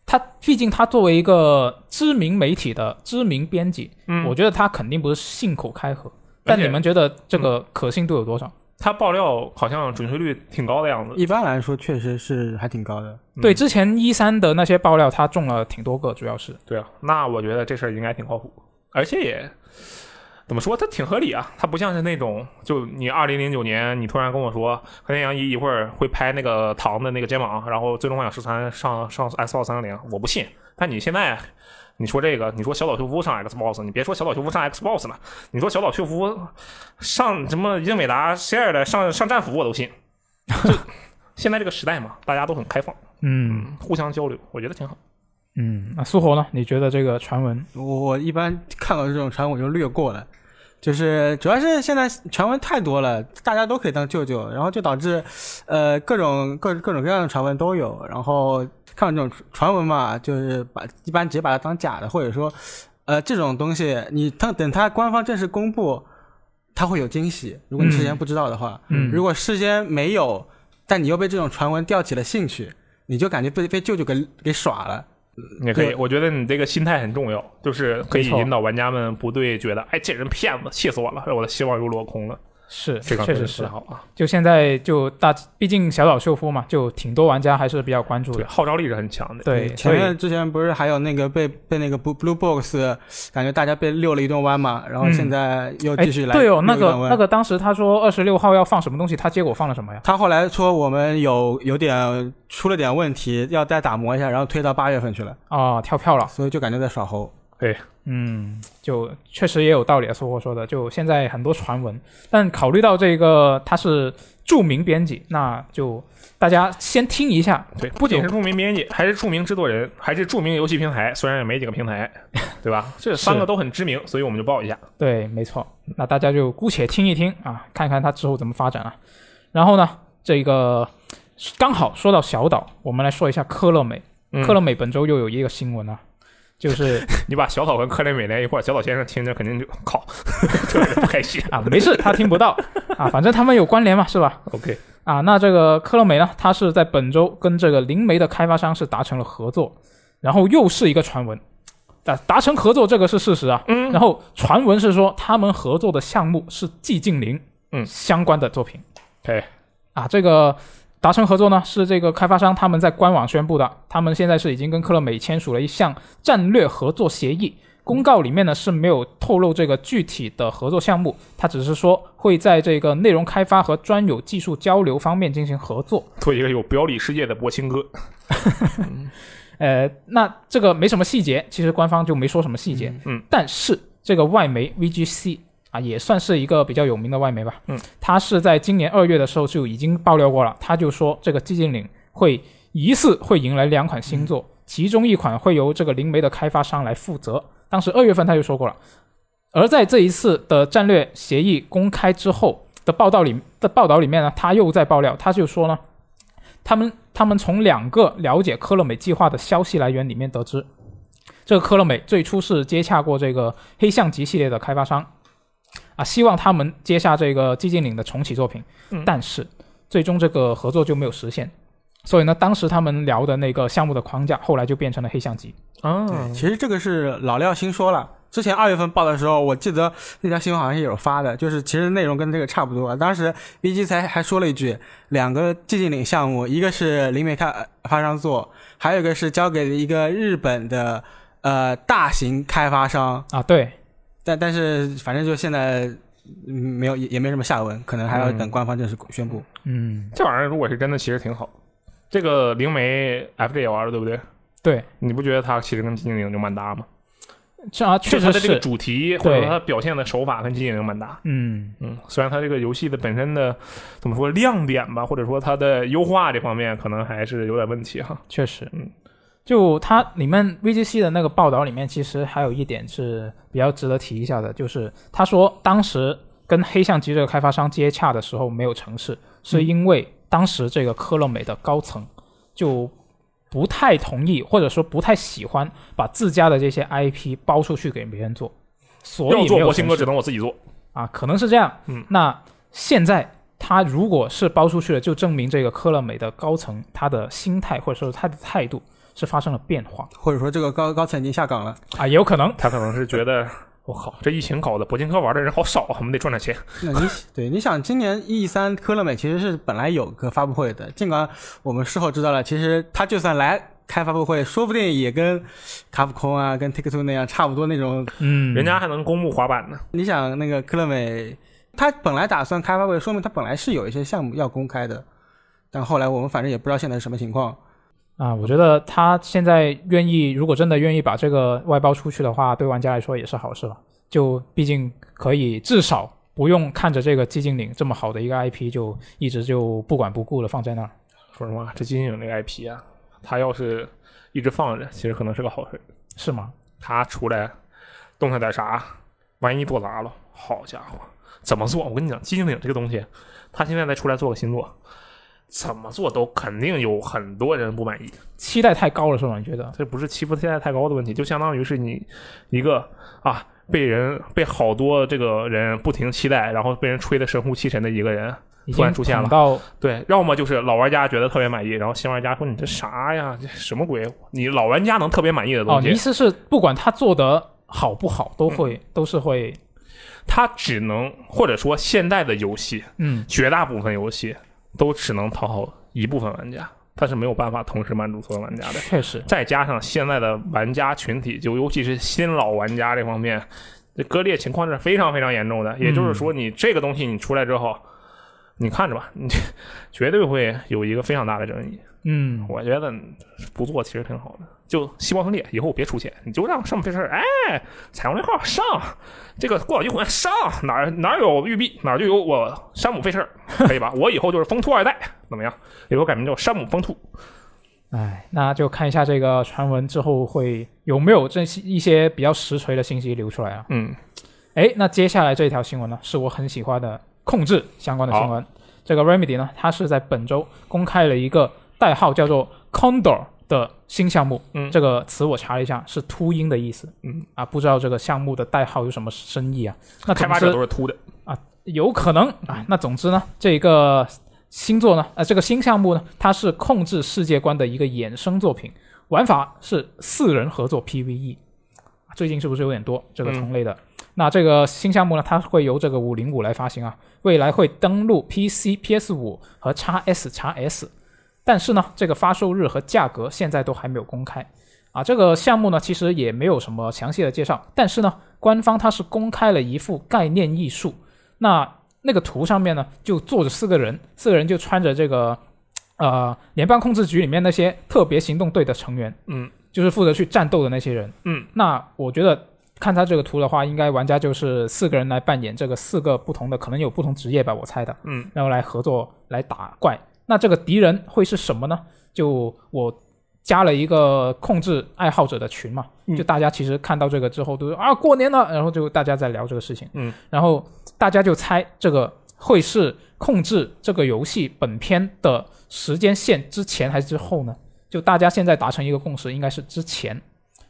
他毕竟他作为一个知名媒体的知名编辑，我觉得他肯定不是信口开河。但你们觉得这个可信度有多少？他爆料好像准确率挺高的样子。一般来说确实是还挺高的。对，之前13的那些爆料他中了挺多个，主要是。对啊，那我觉得这事儿应该挺靠谱。而且也怎么说，它挺合理啊，它不像是那种就你2009年你突然跟我说和田洋一会儿会拍那个糖的那个肩膀，然后最终幻想13上 Xbox 360，我不信。但你现在你说这个，你说小岛秀夫上 Xbox， 你别说小岛秀夫上 Xbox 了，你说小岛秀夫上什么英伟达 Share 的上战斧我都信。现在这个时代嘛，大家都很开放，互相交流，我觉得挺好。那苏侯呢？你觉得这个传闻？我一般看到这种传闻我就略过了，就是主要是现在传闻太多了，大家都可以当舅舅，然后就导致各种各样的传闻都有，然后看到这种传闻嘛，就是一般直接把它当假的，或者说这种东西你等它官方正式公布它会有惊喜，如果你事先不知道的话。如果事先没有，但你又被这种传闻吊起了兴趣，你就感觉被舅舅给耍了。也可以，我觉得你这个心态很重要，就是可以引导玩家们不对觉得哎这人骗子，气死我了，我的希望又落空了。是，确实是好啊。就现在就毕竟小岛秀夫嘛，就挺多玩家还是比较关注的，号召力是很强的。对，之前不是还有那个被那个 Blue Box 感觉大家被溜了一顿弯嘛，然后现在又继续来。对哦，那个当时他说26号要放什么东西，他结果放了什么呀？他后来说我们有点出了点问题，要再打磨一下，然后推到8月份去了。哦，跳票了，所以就感觉在耍猴。对，就确实也有道理啊，苏霍说的，就现在很多传闻，但考虑到这个他是著名编辑，那就大家先听一下。对，不仅是著名编辑，还是著名制作人，还是著名游戏平台，虽然也没几个平台，对吧？这三个都很知名，所以我们就报一下。对，没错。那大家就姑且听一听啊，看看他之后怎么发展啊。然后呢，这个刚好说到小岛，我们来说一下科乐美。科乐美本周又有一个新闻啊。就是你把小岛跟科雷美连一块，小岛先生听着肯定就特别不开心啊。没事，他听不到啊，反正他们有关联嘛，是吧 ？OK 啊，那这个科乐美呢，他是在本周跟这个灵媒的开发商是达成了合作，然后又是一个传闻，达成合作这个是事实啊。然后传闻是说他们合作的项目是寂静岭相关的作品。对、啊，这个。达成合作呢，是这个开发商他们在官网宣布的，他们现在是已经跟科乐美签署了一项战略合作协议。公告里面呢是没有透露这个具体的合作项目，他只是说会在这个内容开发和专有技术交流方面进行合作。做一个有表里世界的博青哥。那这个没什么细节，其实官方就没说什么细节。但是这个外媒 VGC。啊，也算是一个比较有名的外媒吧。他是在今年2月的时候就已经爆料过了，他就说这个寂静岭会疑似会迎来两款新作，其中一款会由这个灵媒的开发商来负责。当时2月份他就说过了。而在这一次的战略协议公开之后的报道里面呢，他又在爆料，他就说呢，他们从两个了解科乐美计划的消息来源里面得知，这个科乐美最初是接洽过这个黑象棋系列的开发商啊，希望他们接下这个寂静岭的重启作品，但是最终这个合作就没有实现。所以呢，当时他们聊的那个项目的框架后来就变成了黑象棋。其实这个是老廖新说了，之前2月份报的时候我记得那条新闻好像也有发的，就是其实内容跟这个差不多。当时 BG 才还说了一句，两个寂静岭项目，一个是灵媒开发商做，还有一个是交给一个日本的大型开发商啊。对，但是反正就现在没有，也没什么下文，可能还要等官方正式宣布。这玩意儿如果是真的其实挺好。这个灵媒 FJ 也玩了对不对？对，你不觉得它其实跟寂静岭就蛮搭吗？这啊，确实是。它的这个主题或者它表现的手法跟寂静岭蛮搭。虽然它这个游戏的本身的怎么说亮点吧，或者说它的优化这方面可能还是有点问题哈。确实，就它里面 VGC 的那个报道里面，其实还有一点是比较值得提一下的，就是他说当时跟黑象棋这个开发商接洽的时候没有成事，是因为当时这个科乐美的高层就不太同意，或者说不太喜欢把自家的这些 IP 包出去给别人做，所以要做我性格只能我自己做啊，可能是这样。那现在他如果是包出去了，就证明这个科乐美的高层他的心态或者说他的态度是发生了变化，或者说这个高层已经下岗了啊，也有可能。他可能是觉得我靠，这疫情搞的，铂金科玩的人好少啊，我们得赚点钱。你想，今年E3科乐美其实是本来有个发布会的，尽管我们事后知道了，其实他就算来开发布会，说不定也跟卡普空啊、跟 Take-Two 那样差不多那种。人家还能公布滑板呢。你想，那个科乐美，他本来打算开发布会，说明他本来是有一些项目要公开的，但后来我们反正也不知道现在是什么情况。我觉得他现在愿意，如果真的愿意把这个外包出去的话，对玩家来说也是好事了。就毕竟可以至少不用看着这个寂静岭这么好的一个 IP 就一直就不管不顾的放在那儿。说实话，这寂静岭这个 IP 啊，他要是一直放着，其实可能是个好事。是吗？他出来动他点啥，万一做砸了，好家伙，怎么做？我跟你讲，寂静岭这个东西，他现在再出来做个新作，怎么做都肯定有很多人不满意，期待太高了是吧？你觉得这不是期待太高的问题，就相当于是你一个被好多这个人不停期待，然后被人吹得神乎其神的一个人突然出现了。对，要么就是老玩家觉得特别满意，然后新玩家说你这啥呀，这什么鬼？你老玩家能特别满意的东西，你意思是不管他做得好不好，都是会，他只能或者说现代的游戏，绝大部分游戏。都只能讨好一部分玩家，他是没有办法同时满足所有玩家的。确实，再加上现在的玩家群体，就尤其是新老玩家这方面，这割裂情况是非常非常严重的。也就是说，你这个东西你出来之后，你看着吧，你绝对会有一个非常大的争议。我觉得不做其实挺好的，就希望分裂以后别出现，你就让上面这事儿，哎，彩虹那块上，这个过小机魂上哪有玉璧，哪就有我山姆费事儿，可以吧？我以后就是风兔二代，怎么样？以后改名叫山姆风兔。那就看一下这个传闻之后会有没有这一些比较实锤的信息流出来啊。那接下来这条新闻呢，是我很喜欢的控制相关的新闻。这个 Remedy 呢，它是在本周公开了一个。代号叫做 Condor 的新项目，这个词我查了一下是秃鹰的意思，不知道这个项目的代号有什么深意啊？那开发者都是秃的啊，有可能啊。那总之呢，这个新项目呢，它是控制世界观的一个衍生作品，玩法是4人合作 PVE， 最近是不是有点多这个同类的？那这个新项目呢，它会由这个505来发行啊，未来会登陆 PC、PS5 和 XS。但是呢，这个发售日和价格现在都还没有公开啊。这个项目呢，其实也没有什么详细的介绍。但是呢，官方它是公开了一幅概念艺术，那个图上面呢，就坐着4个人，4个人就穿着这个联邦控制局里面那些特别行动队的成员，就是负责去战斗的那些人，那我觉得看他这个图的话，应该玩家就是4个人来扮演这个4个不同的，可能有不同职业吧，我猜的，然后来合作来打怪。那这个敌人会是什么呢？就我加了一个控制爱好者的群嘛，就大家其实看到这个之后都说啊过年了，然后就大家在聊这个事情，然后大家就猜这个会是控制这个游戏本片的时间线之前还是之后呢？就大家现在达成一个共识，应该是之前。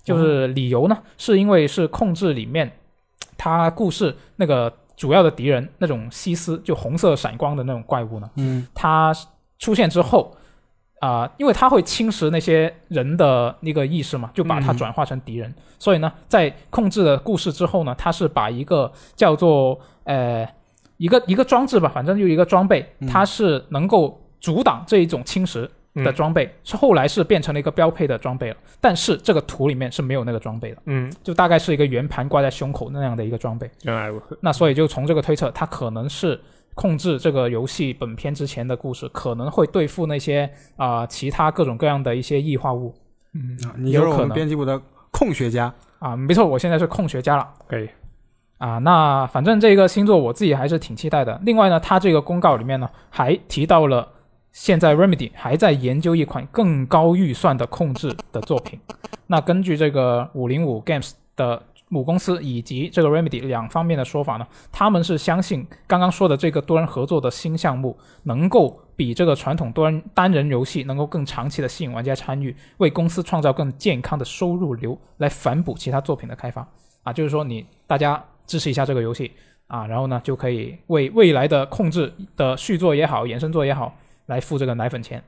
就是理由呢是因为是控制里面它故事那个主要的敌人那种西斯就红色闪光的那种怪物呢，它出现之后因为它会侵蚀那些人的那个意识嘛，就把它转化成敌人，所以呢在控制的故事之后呢，它是把一个叫做一个装置吧，反正就一个装备，它是能够阻挡这一种侵蚀的装备，是后来是变成了一个标配的装备了，但是这个图里面是没有那个装备的，就大概是一个圆盘挂在胸口那样的一个装备。那所以就从这个推测，它可能是控制这个游戏本片之前的故事，可能会对付那些其他各种各样的一些异化物。你就是我们编辑部的控学家啊，没错，我现在是控学家了。可以。啊，那反正这个星座我自己还是挺期待的。另外呢，它这个公告里面呢还提到了。现在 Remedy 还在研究一款更高预算的控制的作品。那根据这个 505Games 的母公司以及这个 Remedy 两方面的说法呢，他们是相信刚刚说的这个多人合作的新项目能够比这个传统多人单人游戏能够更长期的吸引玩家参与，为公司创造更健康的收入流，来反哺其他作品的开发。就是说你大家支持一下这个游戏然后呢就可以为未来的控制的续作也好，衍生作也好，来付这个奶粉钱。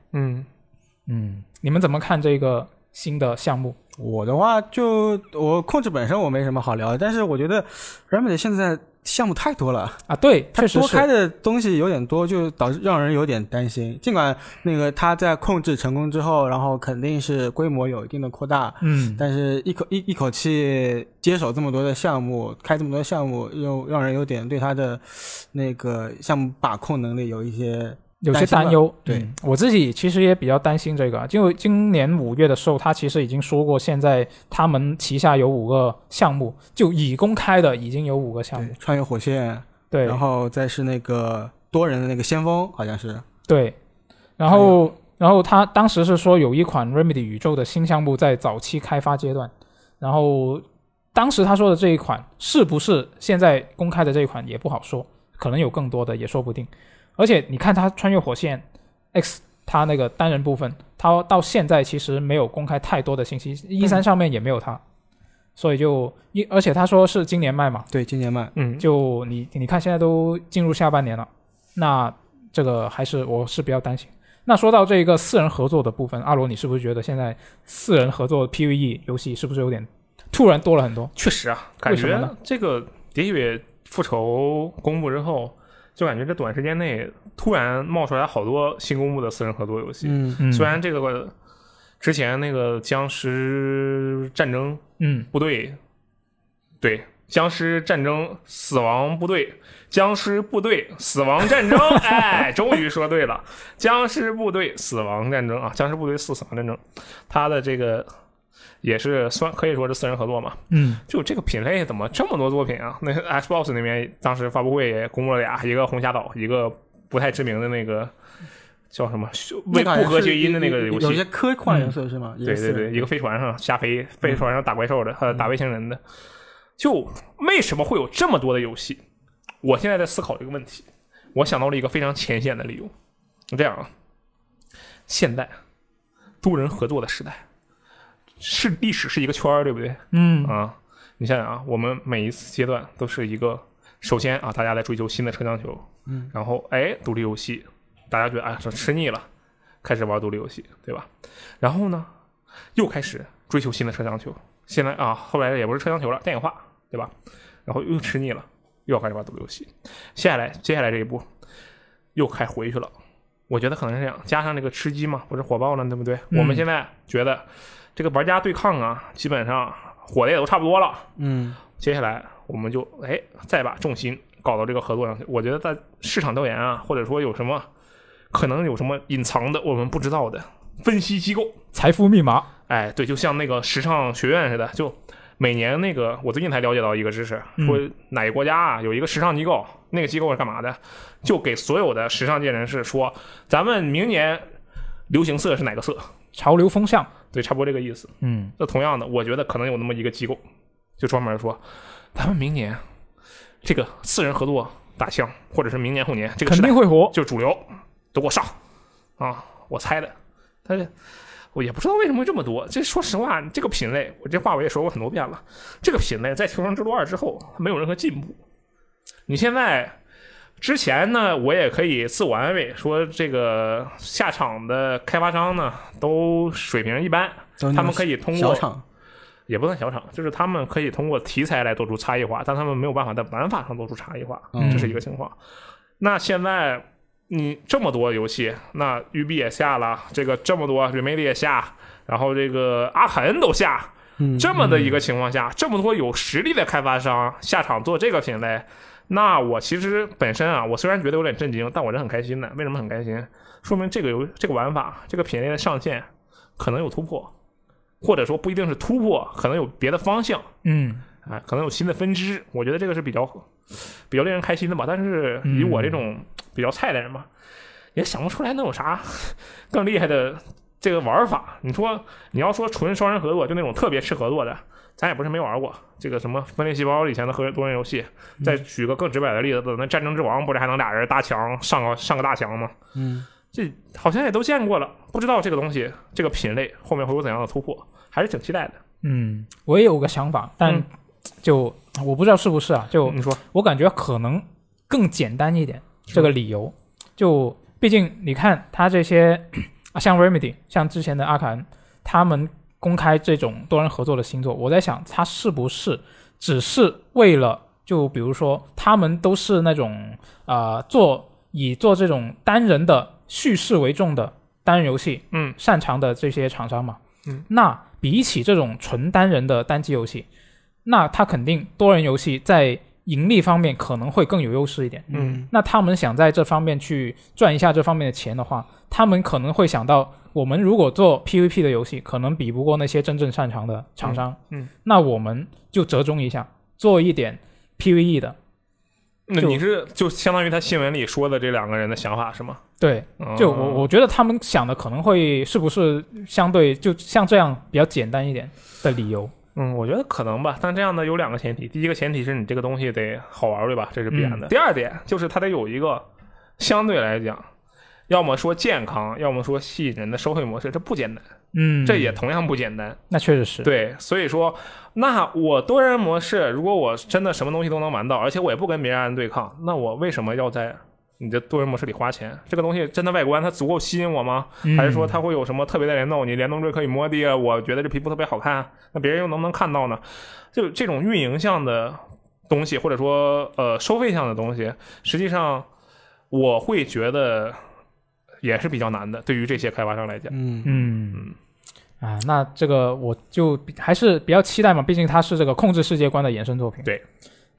你们怎么看这个新的项目？我的话就我控制本身我没什么好聊的，但是我觉得 Remedy 现在项目太多了对，它多开的东西有点多，就导致让人有点担心。尽管那个它在控制成功之后，然后肯定是规模有一定的扩大，但是一口气接手这么多的项目，开这么多项目，又让人有点对它的那个项目把控能力有些担忧。对，我自己其实也比较担心这个，因为今年5月的时候他其实已经说过，现在他们旗下有5个项目，就已公开的已经有5个项目，穿越火线，对，然后再是那个多人的那个先锋好像是，对，然后他当时是说有一款 Remedy 宇宙的新项目在早期开发阶段，然后当时他说的这一款是不是现在公开的这一款也不好说，可能有更多的也说不定。而且你看他穿越火线 X 他那个单人部分，他到现在其实没有公开太多的信息，13上面也没有他，所以就而且他说是今年卖嘛，对，今年卖。就你看现在都进入下半年了，那这个还是我是比较担心。那说到这个4人合作的部分，阿罗你是不是觉得现在4人合作 PVE 游戏是不是有点突然多了很多？确实感觉这个喋血复仇公布之后，就感觉这短时间内突然冒出来好多新公布的4人合作游戏。虽然这个之前那个僵尸战争部队，对，僵尸战争死亡部队，僵尸部队死亡战争哎，终于说对了，僵尸部队死亡战争僵尸部队4死亡战争，它的这个也是算可以说是4人合作嘛。就这个品类怎么这么多作品啊？那 Xbox 那边当时发布会也公布了俩，一个红霞岛，一个不太知名的那个叫什么不合谐音的那个游戏，有些科幻元素是吗？对对对，一个飞船上瞎飞，飞船上打怪兽的，打外星人的。就为什么会有这么多的游戏？我现在在思考这个问题，我想到了一个非常浅显的理由。这样现代多人合作的时代。是历史是一个圈，对不对？你想想我们每一次阶段都是一个，首先大家在追求新的车厢球，然后独立游戏，大家觉得吃腻了，开始玩独立游戏，对吧？然后呢，又开始追求新的车厢球，现在后来也不是车厢球了，电影化，对吧？然后又吃腻了，又要开始玩独立游戏，接下来这一步又开回去了。我觉得可能是这样，加上这个吃鸡嘛，不是火爆了，对不对？我们现在觉得。这个玩家对抗基本上火的也都差不多了。接下来我们就再把重心搞到这个合作上去。我觉得在市场调研或者说有什么可能有什么隐藏的我们不知道的分析机构，财富密码。对，就像那个时尚学院似的，就每年那个我最近才了解到一个知识，说哪个国家有一个时尚机构，那个机构是干嘛的？就给所有的时尚界人士说，咱们明年流行色是哪个色？潮流风向。对，差不多这个意思。那同样的，我觉得可能有那么一个机构，就专门说，咱们明年这个4人合作打枪，或者是明年后年这个肯定会火，就主流都给我上我猜的。但是我也不知道为什么会这么多。这说实话，这个品类，我这话我也说过很多遍了，这个品类在《求生之路2》之后没有任何进步。你现在之前呢，我也可以自我安慰说，这个下场的开发商呢都水平一般，他们可以通过小厂，也不算小厂，就是他们可以通过题材来做出差异化，但他们没有办法在玩法上做出差异化，这是一个情况。那现在你这么多游戏，那育碧也下了，这个这么多 Remedy 也下，然后这个阿肯都下，这么的一个情况下，这么多有实力的开发商下场做这个品类，那我其实本身啊，我虽然觉得有点震惊，但我是很开心的。为什么很开心？说明这个玩法，这个品类的上限可能有突破，或者说不一定是突破，可能有别的方向，可能有新的分支。我觉得这个是比较令人开心的吧。但是以我这种比较菜的人嘛，也想不出来能有啥更厉害的这个玩法。你要说纯双人合作，就那种特别吃合作的，咱也不是没玩过。这个什么分裂细胞以前的多人游戏，再举个更直白的例子，那战争之王不是还能俩人搭墙上个大墙吗？这好像也都见过了。不知道这个东西这个品类后面会有怎样的突破，还是挺期待的。我也有个想法，但就我不知道是不是啊，就你说，我感觉可能更简单一点。这个理由，就毕竟你看他这些像 Remedy 像之前的阿卡恩，他们公开这种多人合作的新作，我在想他是不是只是为了，就比如说他们都是那种以做这种单人的叙事为重的单人游戏擅长的这些厂商嘛，那比起这种纯单人的单机游戏，那他肯定多人游戏在盈利方面可能会更有优势一点，那他们想在这方面去赚一下这方面的钱的话，他们可能会想到，我们如果做 PVP 的游戏，可能比不过那些真正擅长的厂商，那我们就折中一下，做一点 PVE 的。那你是就相当于他新闻里说的这两个人的想法是吗？对，就我觉得他们想的可能会是不是相对就像这样比较简单一点的理由。我觉得可能吧，但这样的有两个前提。第一个前提是你这个东西得好玩，对吧？这是必然的。第二点就是它得有一个相对来讲，要么说健康，要么说吸引人的收费模式，这不简单。这也同样不简单。那确实是。对，所以说，那我多人模式，如果我真的什么东西都能玩到，而且我也不跟别人对抗，那我为什么要在你的多人模式里花钱？这个东西真的外观它足够吸引我吗？还是说它会有什么特别的联动？你联动这可以摸地了，我觉得这皮肤特别好看，那别人又能不能看到呢？就这种运营项的东西，或者说收费项的东西，实际上我会觉得也是比较难的，对于这些开发商来讲。那这个我就还是比较期待嘛，毕竟它是这个控制世界观的衍生作品。对。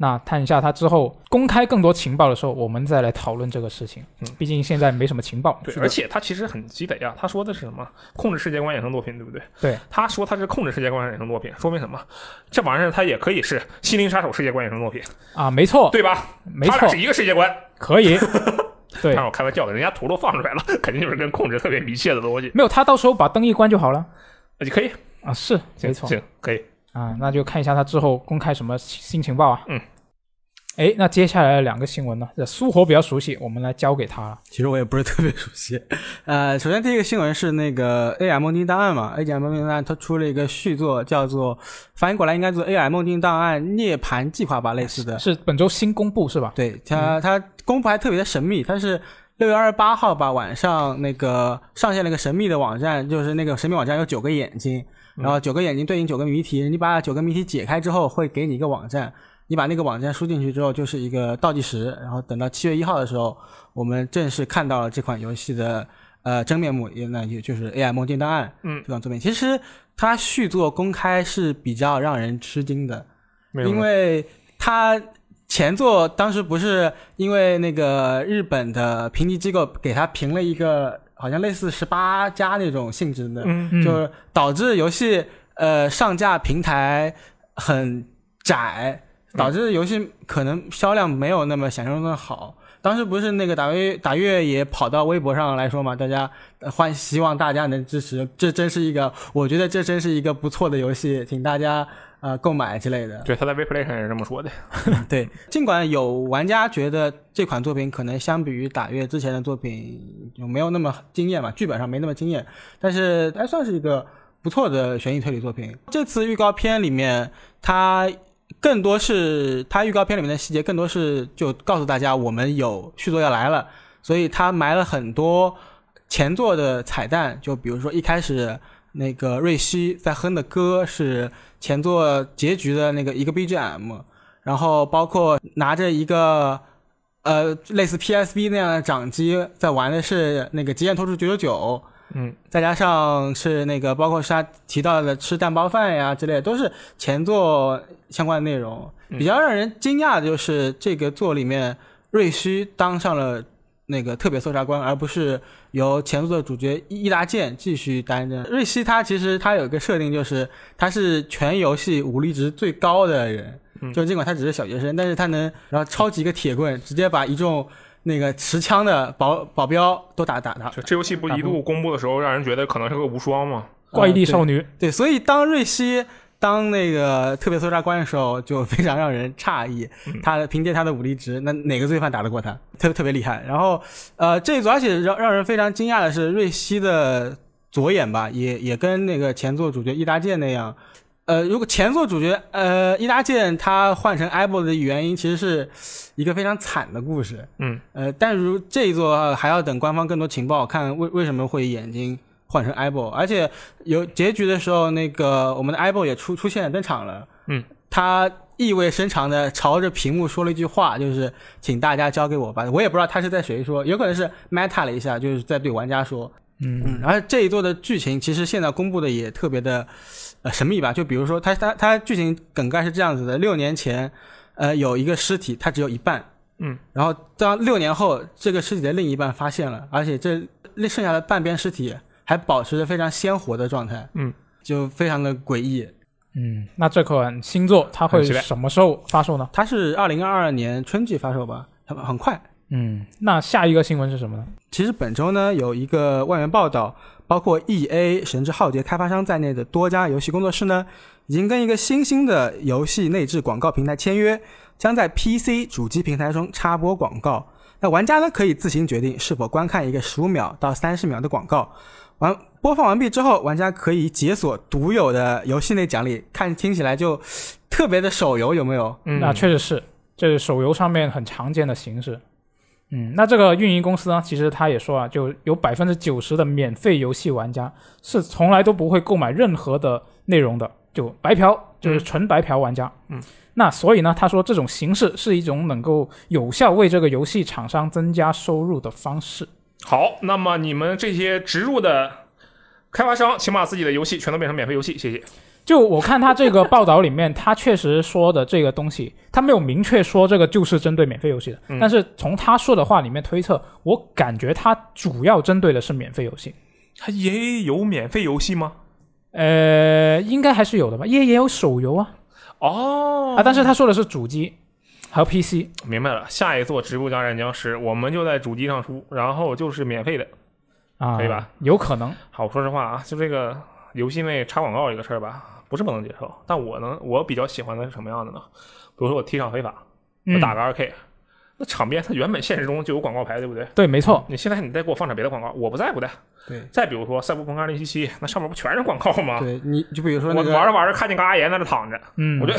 那看一下他之后公开更多情报的时候，我们再来讨论这个事情。毕竟现在没什么情报。对，而且他其实很鸡贼啊，他说的是什么？控制世界观衍生作品，对不对？对，他说他是控制世界观衍生作品，说明什么？这玩意儿他也可以是心灵杀手世界观衍生作品啊，没错，对吧？没错，他俩是一个世界观，可以。对，但我开玩笑的，人家图都放出来了，肯定就是跟控制特别密切的东西。没有，他到时候把灯一关就好了，也可以啊，是，没错，行，可以。那就看一下他之后公开什么新情报啊。那接下来的两个新闻呢，苏活比较熟悉，我们来交给他了。其实我也不是特别熟悉。首先第一个新闻是那个 AI 梦境档案嘛 ，AI 梦境档案它出了一个续作，叫做翻译过来应该做 AI 梦境档案涅槃计划吧，类似的。是本周新公布是吧？对，它公布还特别的神秘，它是6月28号吧晚上那个上线了一个神秘的网站，就是那个神秘网站有9个眼睛。然后9个眼睛对应9个谜题，你把9个谜题解开之后会给你一个网站，你把那个网站输进去之后就是一个倒计时，然后等到7月1号的时候我们正式看到了这款游戏的真面目，那也就是 AI 梦境档案这款作品。其实它续作公开是比较让人吃惊的，因为它前作当时不是因为那个日本的评级机构给它评了一个好像类似18加那种性质的，就是导致游戏上架平台很窄，导致游戏可能销量没有那么想象中的好，当时不是那个打越也跑到微博上来说嘛，大家希望大家能支持，我觉得这真是一个不错的游戏，请大家购买之类的。对，他在 WePlay 上也是这么说的。对，尽管有玩家觉得这款作品可能相比于打越之前的作品就没有那么惊艳嘛，剧本上没那么惊艳，但是还算是一个不错的悬疑推理作品。这次预告片里面他预告片里面的细节更多是就告诉大家我们有续作要来了，所以他埋了很多前作的彩蛋，就比如说一开始那个瑞希在哼的歌是前作结局的那个一个 BGM， 然后包括拿着一个类似 PSV 那样的掌机在玩的是那个极限脱出999，嗯，再加上是那个包括是他提到的吃蛋包饭呀之类的，都是前作相关的内容。比较让人惊讶的就是这个作里面瑞希当上了那个特别搜查官，而不是由前作的主角伊达健继续担任。瑞希其实他有一个设定，就是他是全游戏武力值最高的人，就尽管他只是小学生，但是他能然后超级一个铁棍直接把一众那个持枪的保镖都打。这游戏不一度公布的时候让人觉得可能是个无双嘛，怪异少女。对，所以当瑞希当那个特别搜查官的时候就非常让人诧异，他凭借他的武力值那哪个罪犯打得过他，特别厉害。然后这而且让人非常惊讶的是瑞希的左眼吧也跟那个前作主角伊达健那样。如果前作主角伊达健他换成 iBall 的原因其实是一个非常惨的故事，但如这一座还要等官方更多情报，看为什么会眼睛换成 iBall， 而且有结局的时候那个我们的 iBall 也出现登场了，他意味深长的朝着屏幕说了一句话，就是请大家交给我吧。我也不知道他是在谁说，有可能是 meta 了一下，就是在对玩家说。而这一座的剧情其实现在公布的也特别的神秘吧，就比如说他剧情梗概是这样子的，6年前有一个尸体它只有一半，然后当6年后这个尸体的另一半发现了，而且这剩下的半边尸体还保持着非常鲜活的状态，就非常的诡异。那这款新作它会什么时候发售呢？它是2022年春季发售吧，很快。那下一个新闻是什么呢？其实本周呢有一个外媒报道，包括 EA 神之浩劫开发商在内的多家游戏工作室呢已经跟一个新的游戏内置广告平台签约，将在 PC 主机平台中插播广告。那玩家呢可以自行决定是否观看一个15秒到30秒的广告，播放完毕之后玩家可以解锁独有的游戏内奖励。听起来就特别的手游，有没有？那确实是，这是手游上面很常见的形式。那这个运营公司呢，其实他也说啊，就有 90% 的免费游戏玩家是从来都不会购买任何的内容的，就白嫖，就是纯白嫖玩家。那所以呢，他说这种形式是一种能够有效为这个游戏厂商增加收入的方式。好，那么你们这些植入的开发商，请把自己的游戏全都变成免费游戏，谢谢。就我看他这个报道里面他确实说的这个东西，他没有明确说这个就是针对免费游戏的，但是从他说的话里面推测，我感觉他主要针对的是免费游戏。他也有免费游戏吗？应该还是有的吧，也有手游啊。哦啊，但是他说的是主机和 PC。 明白了，下一座植入大战僵尸我们就在主机上出，然后就是免费的啊，可以吧？有可能。好，说实话啊，就这个游戏内插广告这个事儿吧，不是不能接受，但我比较喜欢的是什么样的呢？比如说我踢场非法，我打个 2K， 那场边它原本现实中就有广告牌，对不对？对，没错。你现在你再给我放点别的广告，我不在。对。再比如说《赛博朋克2077》，那上面不全是广告吗？对，你就比如说、那个、我玩着玩着看见个阿爷在那躺着，我觉得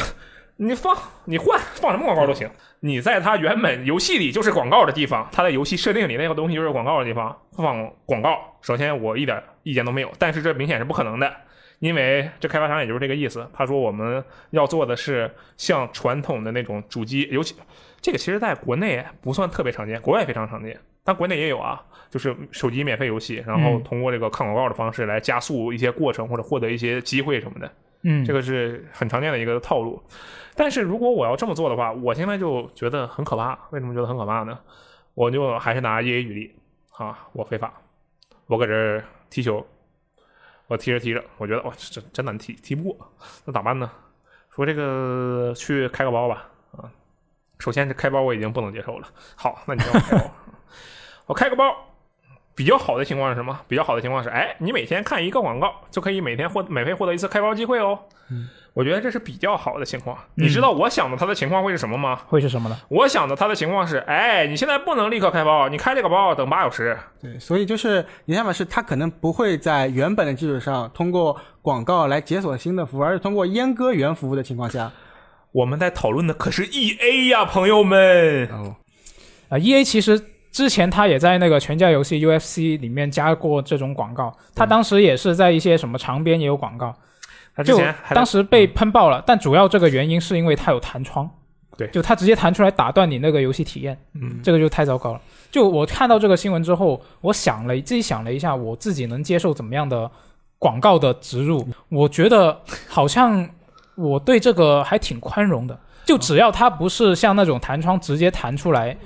你放什么广告都行。你在它原本游戏里就是广告的地方，它在游戏设定里那个东西就是广告的地方放广告，首先我一点意见都没有，但是这明显是不可能的。因为这开发商也就是这个意思，他说我们要做的是像传统的那种主机，尤其这个其实在国内不算特别常见，国外非常常见，但国内也有啊，就是手机免费游戏，然后通过这个看广告的方式来加速一些过程或者获得一些机会什么的，这个是很常见的一个套路。但是如果我要这么做的话，我现在就觉得很可怕。为什么觉得很可怕呢？我就还是拿 EA 举例啊，我非法，我搁这踢球，我踢着踢着，我觉得哇，这真难踢，踢不过，那咋办呢？说这个去开个包吧，啊，首先开包我已经不能接受了。好，那你让我开包。我开个包，比较好的情况是什么？比较好的情况是，哎，你每天看一个广告就可以每天免费获得一次开包机会哦。嗯，我觉得这是比较好的情况。你知道我想的他的情况会是什么吗？会是什么呢？我想的他的情况是，哎，你现在不能立刻开包，你开这个包等8小时。对，所以就是你想法是，他可能不会在原本的基础上通过广告来解锁新的服务，而是通过阉割原服务的情况下，我们在讨论的可是 EA 呀，朋友们。哦，EA 其实。之前他也在那个拳击游戏 UFC 里面加过这种广告，他当时也是在一些什么长边也有广告，就当时被喷爆了，但主要这个原因是因为他有弹窗，对，就他直接弹出来打断你那个游戏体验，这个就太糟糕了。就我看到这个新闻之后，我自己想了一下，我自己能接受怎么样的广告的植入，我觉得好像我对这个还挺宽容的。就只要它不是像那种弹窗直接弹出来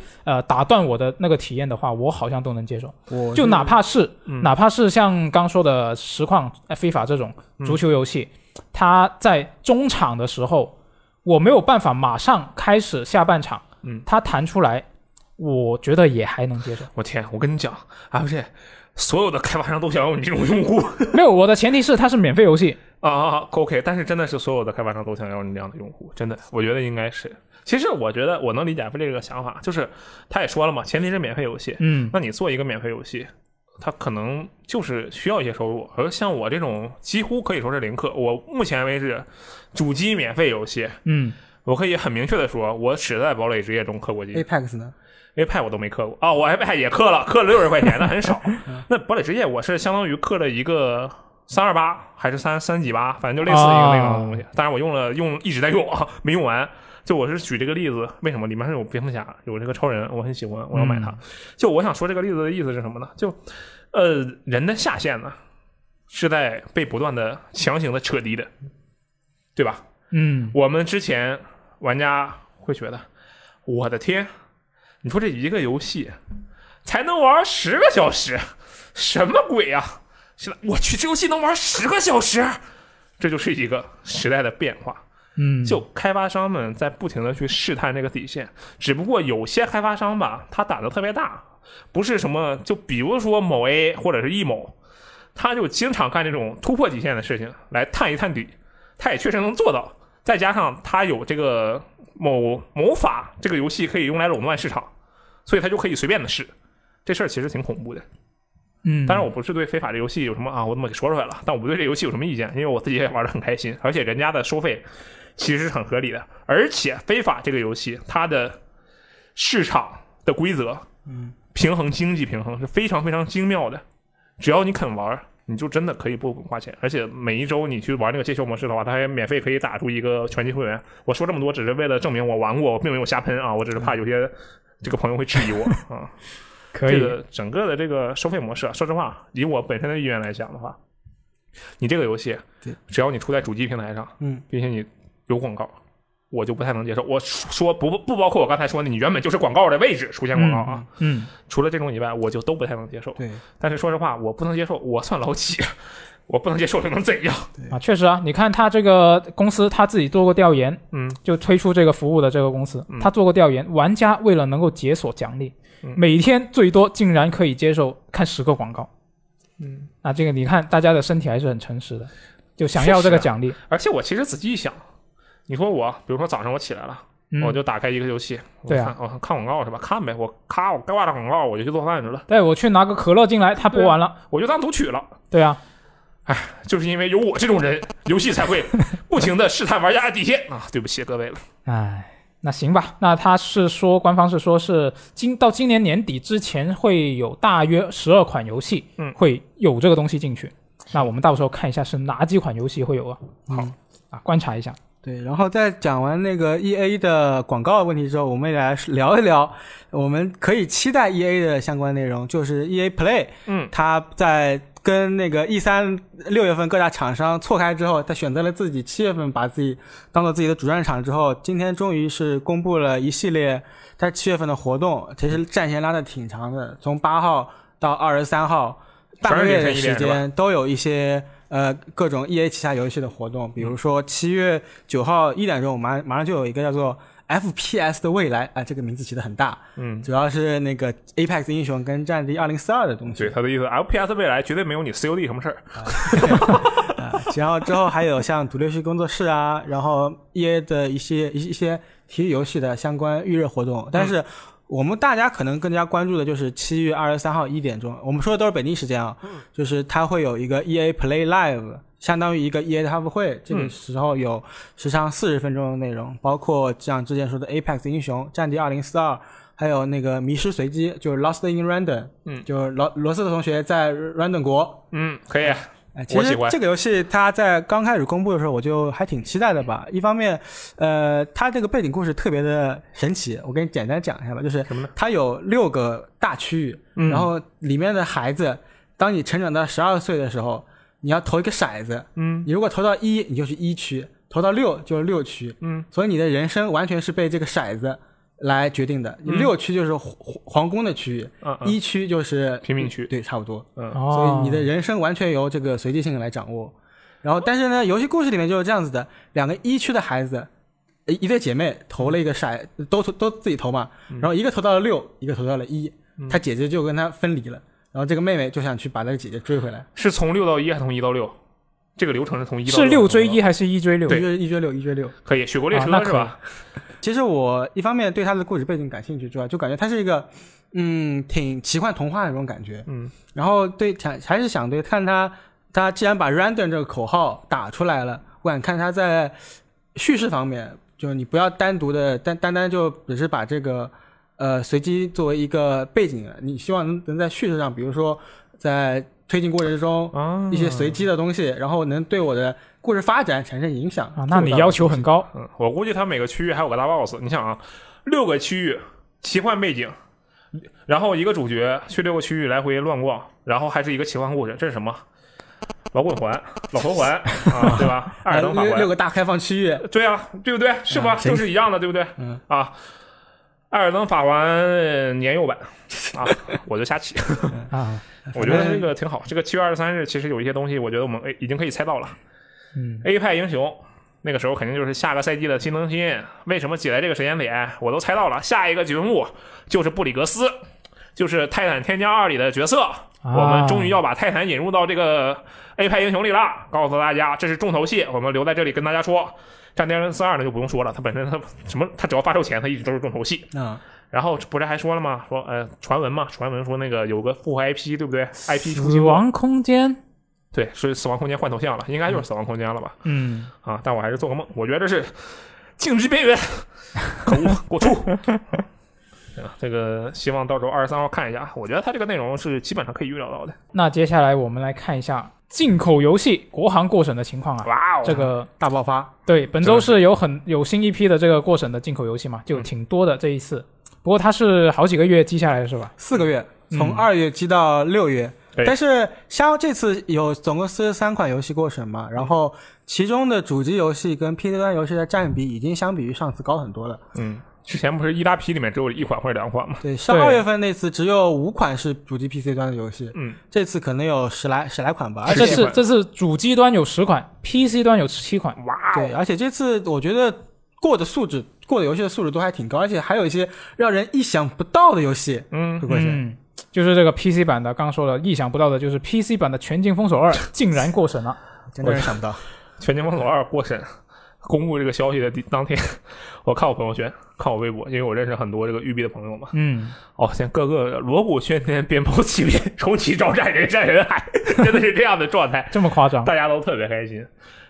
打断我的那个体验的话，我好像都能接受。就哪怕是像刚说的实况非法这种足球游戏，它在中场的时候我没有办法马上开始下半场，它弹出来我觉得也还能接受。我天，我跟你讲 FJ 所有的开发商都想要你这种用户。没有，我的前提是它是免费游戏啊 ，OK， 但是真的是所有的开发商都想要你这样的用户，真的，我觉得应该是。其实我觉得我能理解 FJ 这个想法，就是他也说了嘛，前提是免费游戏，那你做一个免费游戏，他可能就是需要一些收入，而像我这种几乎可以说是零氪，我目前为止主机免费游戏，我可以很明确的说，我只在堡垒之夜中氪过金。Apex 呢？Apex 我都没氪过啊，我 Apex 也氪了，氪了60块钱，那很少。那堡垒之夜我是相当于氪了一个。328还是338，反正就类似一个那种东西。当然我用一直在用啊，没用完。就我是举这个例子，为什么里面是有蝙蝠侠，有这个超人，我很喜欢，我要买它。就我想说这个例子的意思是什么呢？就人的下限呢是在被不断的强行的扯低的，对吧？我们之前玩家会觉得，我的天，你说这一个游戏才能玩10个小时，什么鬼啊？现在我去，这游戏能玩10个小时，这就是一个时代的变化。就开发商们在不停的去试探这个底线，只不过有些开发商吧，他打得特别大，不是什么，就比如说某 A 或者是一某，他就经常干这种突破底线的事情来探一探底，他也确实能做到。再加上他有这个某法，这个游戏可以用来垄断市场，所以他就可以随便的试，这事儿其实挺恐怖的。当然我不是对非法的游戏有什么啊，我怎么给说出来了，但我不对这游戏有什么意见，因为我自己也玩得很开心，而且人家的收费其实是很合理的。而且非法这个游戏它的市场的规则平衡，经济平衡是非常非常精妙的，只要你肯玩，你就真的可以不花钱。而且每一周你去玩那个借球模式的话，它还免费可以打出一个拳击会员。我说这么多只是为了证明我玩过，我并没有瞎喷啊，我只是怕有些这个朋友会质疑我啊。可以，这个整个的这个收费模式，说实话，以我本身的意愿来讲的话，你这个游戏，只要你出在主机平台上，并且你有广告，我就不太能接受。我说不包括我刚才说的，你原本就是广告的位置出现广告啊，除了这种以外，我就都不太能接受。对，但是说实话，我不能接受，我算老几，我不能接受这能怎样？啊，确实啊，你看他这个公司他自己做过调研，就推出这个服务的这个公司，他做过调研，玩家为了能够解锁奖励。每天最多竟然可以接受看10个广告，啊，这个你看大家的身体还是很诚实的，就想要这个奖励。是啊，而且我其实仔细一想，你说我，比如说早上我起来了，我就打开一个游戏，对啊，我看广告是吧？看呗，我挂上广告，我就去做饭去了。对，我去拿个可乐进来，他播完了，我就当读取了。对啊，哎，就是因为有我这种人，游戏才会不停的试探玩家的底线啊！对不起各位了，哎。那行吧，那他是说官方是说是到今年年底之前会有大约12款游戏会有这个东西进去，那我们到时候看一下是哪几款游戏会有啊，好啊，观察一下。对，然后在讲完那个 EA 的广告问题之后，我们也来聊一聊我们可以期待 EA 的相关内容，就是 EA Play， 他在跟那个 E3 6月份各大厂商错开之后，他选择了自己7月份把自己当做自己的主战场之后，今天终于是公布了一系列他7月份的活动，其实战线拉的挺长的，从8号到23号半个月的时间都有一些各种 EA 旗下游戏的活动，比如说7月9号1点钟马上就有一个叫做 FPS 的未来啊，这个名字起得很大，嗯，主要是那个 Apex 英雄跟战地2042的东西。对，他的意思 FPS 未来绝对没有你 COD 什么事儿。然后之后还有像独立游戏工作室啊，然后 EA 的一些体育游戏的相关预热活动，但是我们大家可能更加关注的就是7月23号1点钟，我们说的都是北京时间啊，就是它会有一个 EA Play Live， 相当于一个 EA 的发布会，这个时候有时长40分钟的内容，包括像之前说的 Apex 英雄、战地2042，还有那个迷失随机，就是 Lost in Random， 就是罗斯的同学在 Random 国，可以。其实这个游戏它在刚开始公布的时候我就还挺期待的吧。一方面它这个背景故事特别的神奇，我跟你简单讲一下吧，就是它有6个大区域，然后里面的孩子当你成长到12岁的时候，你要投一个骰子，你如果投到1你就是1区，投到6就是6区，所以你的人生完全是被这个骰子来决定的。6区就是皇宫的区域，1区就是平民区，对，差不多，所以你的人生完全由这个随机性来掌握。然后但是呢，游戏故事里面就是这样子的，两个1区的孩子一对姐妹投了一个骰，都自己投嘛，然后一个投到了6，一个投到了1，她姐姐就跟她分离了，然后这个妹妹就想去把她姐姐追回来。是从6到1还是从1到6？这个流程是从1到6，是6追1还是1追6？对，1追6。可以，雪国列车是吧？其实我一方面对他的故事背景感兴趣之外，就感觉他是一个挺奇幻童话的那种感觉，然后对还是想对看他既然把 random 这个口号打出来了，我想看他在叙事方面，就你不要单独的单单就只是把这个随机作为一个背景，你希望能在叙事上，比如说在推进过程中一些随机的东西，然后能对我的故事发展产生影响啊，那你要求很高。我估计它每个区域还有个大 boss。你想啊，6个区域，奇幻背景，然后一个主角去6个区域来回乱逛，然后还是一个奇幻故事，这是什么？老滚环、老头环啊，对吧？艾尔登法环，六个大开放区域，对啊，对不对？是吧？都是一样的，对不对？啊，艾尔登法环年幼版啊，我就瞎起啊，我觉得这个挺好。这个7月23日其实有一些东西，我觉得我们已经可以猜到了。A 派英雄那个时候肯定就是下个赛季的新更新，为什么挤在这个时间点我都猜到了，下一个节目就是布里格斯，就是泰坦天降2里的角色，我们终于要把泰坦引入到这个 A 派英雄里了，告诉大家这是重头戏，我们留在这里跟大家说。战地2042呢就不用说了，他本身他只要发售前他一直都是重头戏，然后不是还说了吗，说传闻说那个有个复活 IP， 对不对？ IP 出新死亡空间，对，是死亡空间换头像了，应该就是死亡空间了吧？但我还是做个梦，我觉得这是静止边缘，可恶，给我出！这个希望到时候23号看一下，我觉得它这个内容是基本上可以预料到的。那接下来我们来看一下进口游戏国行过审的情况啊！哇哦，这个大爆发！对，本周是有新一批的这个过审的进口游戏嘛，就挺多的这一次。不过它是好几个月积下来的是吧？4个月，从2月积到6月。但是像这次有总共43款游戏过审嘛，然后其中的主机游戏跟 PC 端游戏的占比已经相比于上次高很多了。之前不是一大批里面只有1款或者2款嘛？对，上2月份那次只有5款是主机 PC 端的游戏，这次可能有十来款吧。而且这次主机端有10款 ，PC 端有7款。哇，对，而且这次我觉得过的游戏的素质都还挺高，而且还有一些让人意想不到的游戏会过审。就是这个 PC 版的，刚刚说了意想不到的，就是 PC 版的《全境封锁2》竟然过审了，真的是想不到，《全境封锁2》过审。公布这个消息的当天，我看我朋友圈，看我微博，因为我认识很多这个育碧的朋友嘛。现在各个锣鼓喧天，鞭炮齐鸣，重启招战人山人海，真的是这样的状态，这么夸张，大家都特别开心。《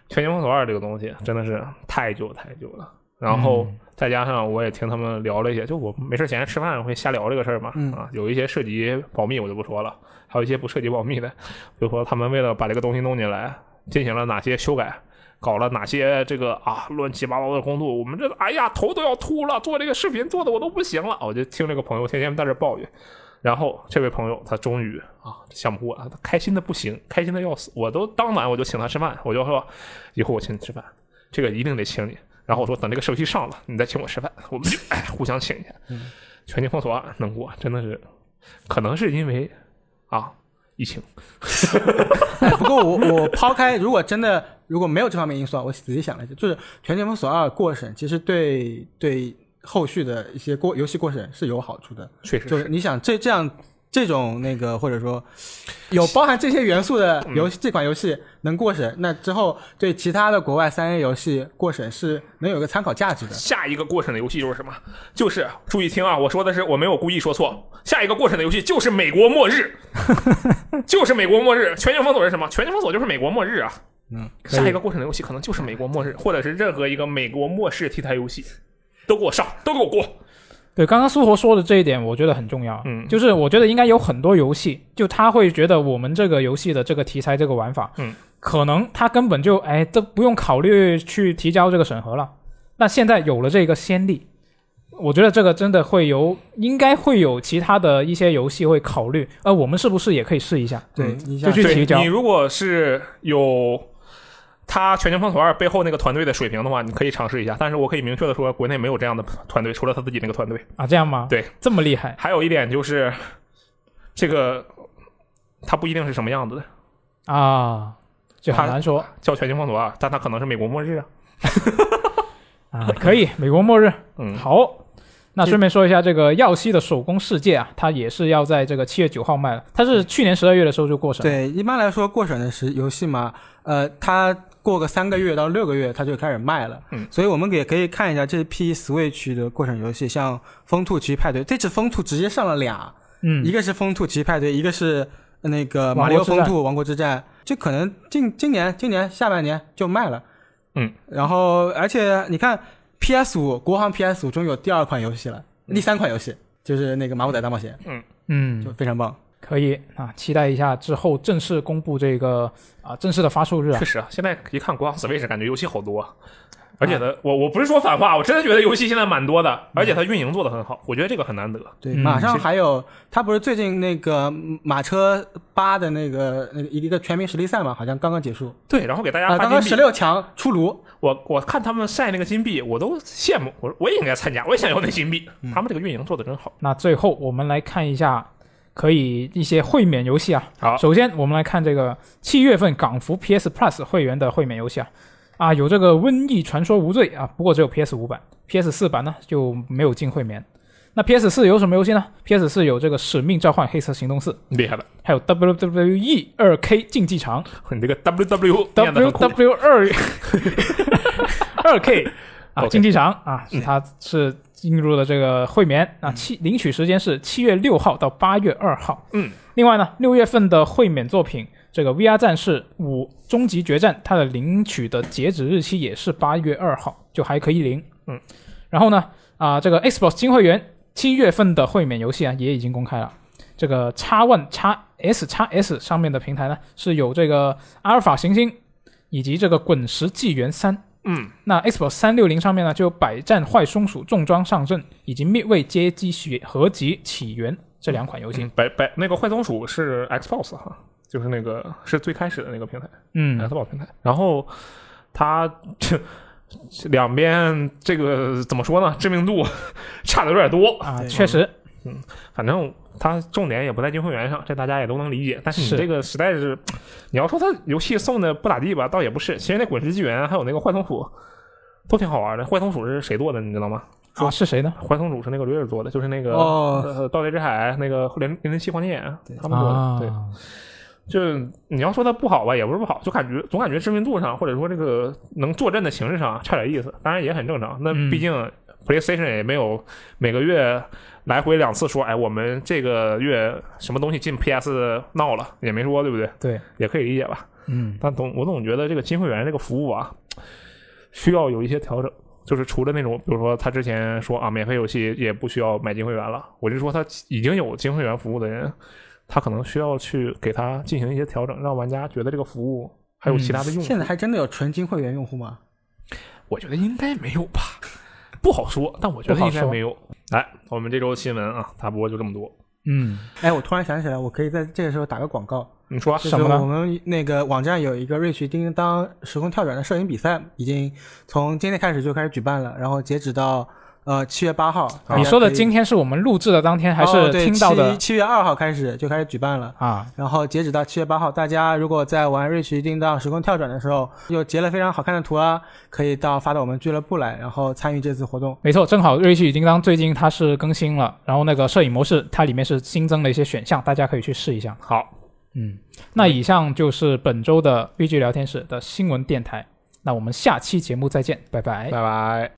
全境封锁2》这个东西真的是太久了。然后再加上我也听他们聊了一些，就我没事闲着吃饭会瞎聊这个事儿嘛，有一些涉及保密我就不说了，还有一些不涉及保密的，比如说他们为了把这个东西弄进来，进行了哪些修改，搞了哪些这个乱七八糟的工作，我们这头都要秃了，做这个视频做的我都不行了。我就听这个朋友天天在这抱怨，然后这位朋友他终于想不过，他开心的不行，开心的要死，我都当晚我就请他吃饭，我就说以后我请你吃饭，这个一定得请你。然后我说等这个手机上了你再请我吃饭，我们就互相请一下。全境封锁2能过真的是可能是因为疫情、不过我抛开如果没有这方面因素，我仔细想了一下，就是全境封锁2过审其实对后续的一些游戏过程是有好处的。确实是，就是你想这样这种那个或者说有包含这些元素的游戏，这款游戏能过审，那之后对其他的国外3A 游戏过审是能有个参考价值的。下一个过审的游戏就是什么？就是注意听啊，我说的是我没有故意说错。下一个过审的游戏就是《美国末日》，就是《美国末日》。全球封锁是什么？全球封锁就是《美国末日》啊。嗯，下一个过审的游戏可能就是《美国末日》，或者是任何一个美国末世题材游戏，都给我上，都给我过。对，刚刚苏活说的这一点我觉得很重要，就是我觉得应该有很多游戏就他会觉得我们这个游戏的这个题材这个玩法，可能他根本就都不用考虑去提交这个审核了，那现在有了这个先例，我觉得这个真的会有，应该会有其他的一些游戏会考虑我们是不是也可以试一下，就去提交。你如果是有他全球封锁2背后那个团队的水平的话，你可以尝试一下，但是我可以明确的说国内没有这样的团队，除了他自己那个团队啊。这样吗？对，这么厉害。还有一点就是这个他不一定是什么样子的啊，就很难说叫全球封锁2，但他可能是美国末日啊。啊，可以，美国末日。好，那顺便说一下这个耀西的手工世界啊，它也是要在这个7月9号卖了，它是去年12月的时候就过审。对，一般来说过审的游戏嘛，它过个3个月到6个月它就开始卖了，所以我们也可以看一下这批 Switch 的过程游戏，像风兔奇异派对，这次风兔直接上了俩，一个是风兔奇异派对，一个是那个马里奥风兔王国之战，这可能今年下半年就卖了，然后而且你看 PS5 国行 PS5 中有第二款游戏了，第三款游戏就是那个马虎仔大冒险，就非常棒。可以啊，期待一下之后正式公布这个正式的发售日啊。确实啊，现在一看国行 Switch 感觉游戏好多，而且我不是说反话，我真的觉得游戏现在蛮多的，而且它运营做得很好，我觉得这个很难得。对，马上还有它不是最近那个马车8的那个一个全民实力赛嘛，好像刚刚结束。对，然后给大家发金币，刚刚16强出炉。我看他们晒那个金币，我都羡慕，我也应该参加，我也想要那金币。他们这个运营做得真好。那最后我们来看一下。可以一些会免游戏啊。好，首先我们来看这个7月份港服 PS Plus 会员的会免游戏啊，有这个《瘟疫传说无罪》啊，不过只有 PS5 版 ，PS4 版呢就没有进会免。那 PS4 有什么游戏呢 ？PS4 有这个《使命召唤：黑色行动4》，厉害了，还有 WWE 2K 竞技场。你这个 WWE 2K 啊，竞技场啊，它是。进入了这个会免啊，领取时间是7月6号到8月2号。另外呢，6月份的会免作品这个 VR 战士5终极决战，它的领取的截止日期也是8月2号，就还可以领。然后呢这个 Xbox 金会员7月份的会免游戏啊也已经公开了。这个 X1 X S 上面的平台呢是有这个阿尔法行星以及这个滚石纪元3。那 Xbox 360上面呢就有百战坏松鼠重装上阵以及密卫街机合集起源这两款游戏。那个坏松鼠是 Xbox 哈，就是那个是最开始的那个平台，Xbox 平台。然后它两边这个怎么说呢，知名度差的有点多啊，确实。反正它重点也不在金会员上，这大家也都能理解。但是你这个实在是，你要说它游戏送的不咋地吧，倒也不是。其实那《滚石纪元》还有那个《坏松鼠》都挺好玩的。《坏松鼠》是谁做的，你知道吗？啊，是谁呢？《坏松鼠》是那个瑞尔做的，就是那个盗贼之海那个007黄金眼他们做的。对，就你要说它不好吧，也不是不好，就总感觉知名度上或者说这个能坐镇的形式上差点意思，当然也很正常。那毕竟。PlayStation 也没有每个月来回2次说，哎，我们这个月什么东西进 PS 闹了，也没说，对不对？对，也可以理解吧。但我总觉得这个金会员这个服务啊，需要有一些调整。就是除了那种，比如说他之前说啊，免费游戏也不需要买金会员了，我就说他已经有金会员服务的人，他可能需要去给他进行一些调整，让玩家觉得这个服务还有其他的用户。现在还真的有纯金会员用户吗？我觉得应该没有吧。不好说，但我觉得应该没有。来，我们这周新闻啊，差不多就这么多。我突然想起来，我可以在这个时候打个广告。你说什么呢？我们那个网站有一个瑞奇叮叮当时空跳转的摄影比赛，已经从今天开始就开始举办了，然后截止到7月8号。你说的今天是我们录制的当天还是听到的？7月2号开始就开始举办了啊，然后截止到7月8号。大家如果在玩瑞奇定到时空跳转的时候，又截了非常好看的图啊，可以到发到我们俱乐部来，然后参与这次活动。没错，正好瑞奇叮当最近它是更新了，然后那个摄影模式它里面是新增了一些选项，大家可以去试一下。好，嗯，那以上就是本周的 VG 聊天室的新闻电台，那我们下期节目再见，拜拜，拜拜。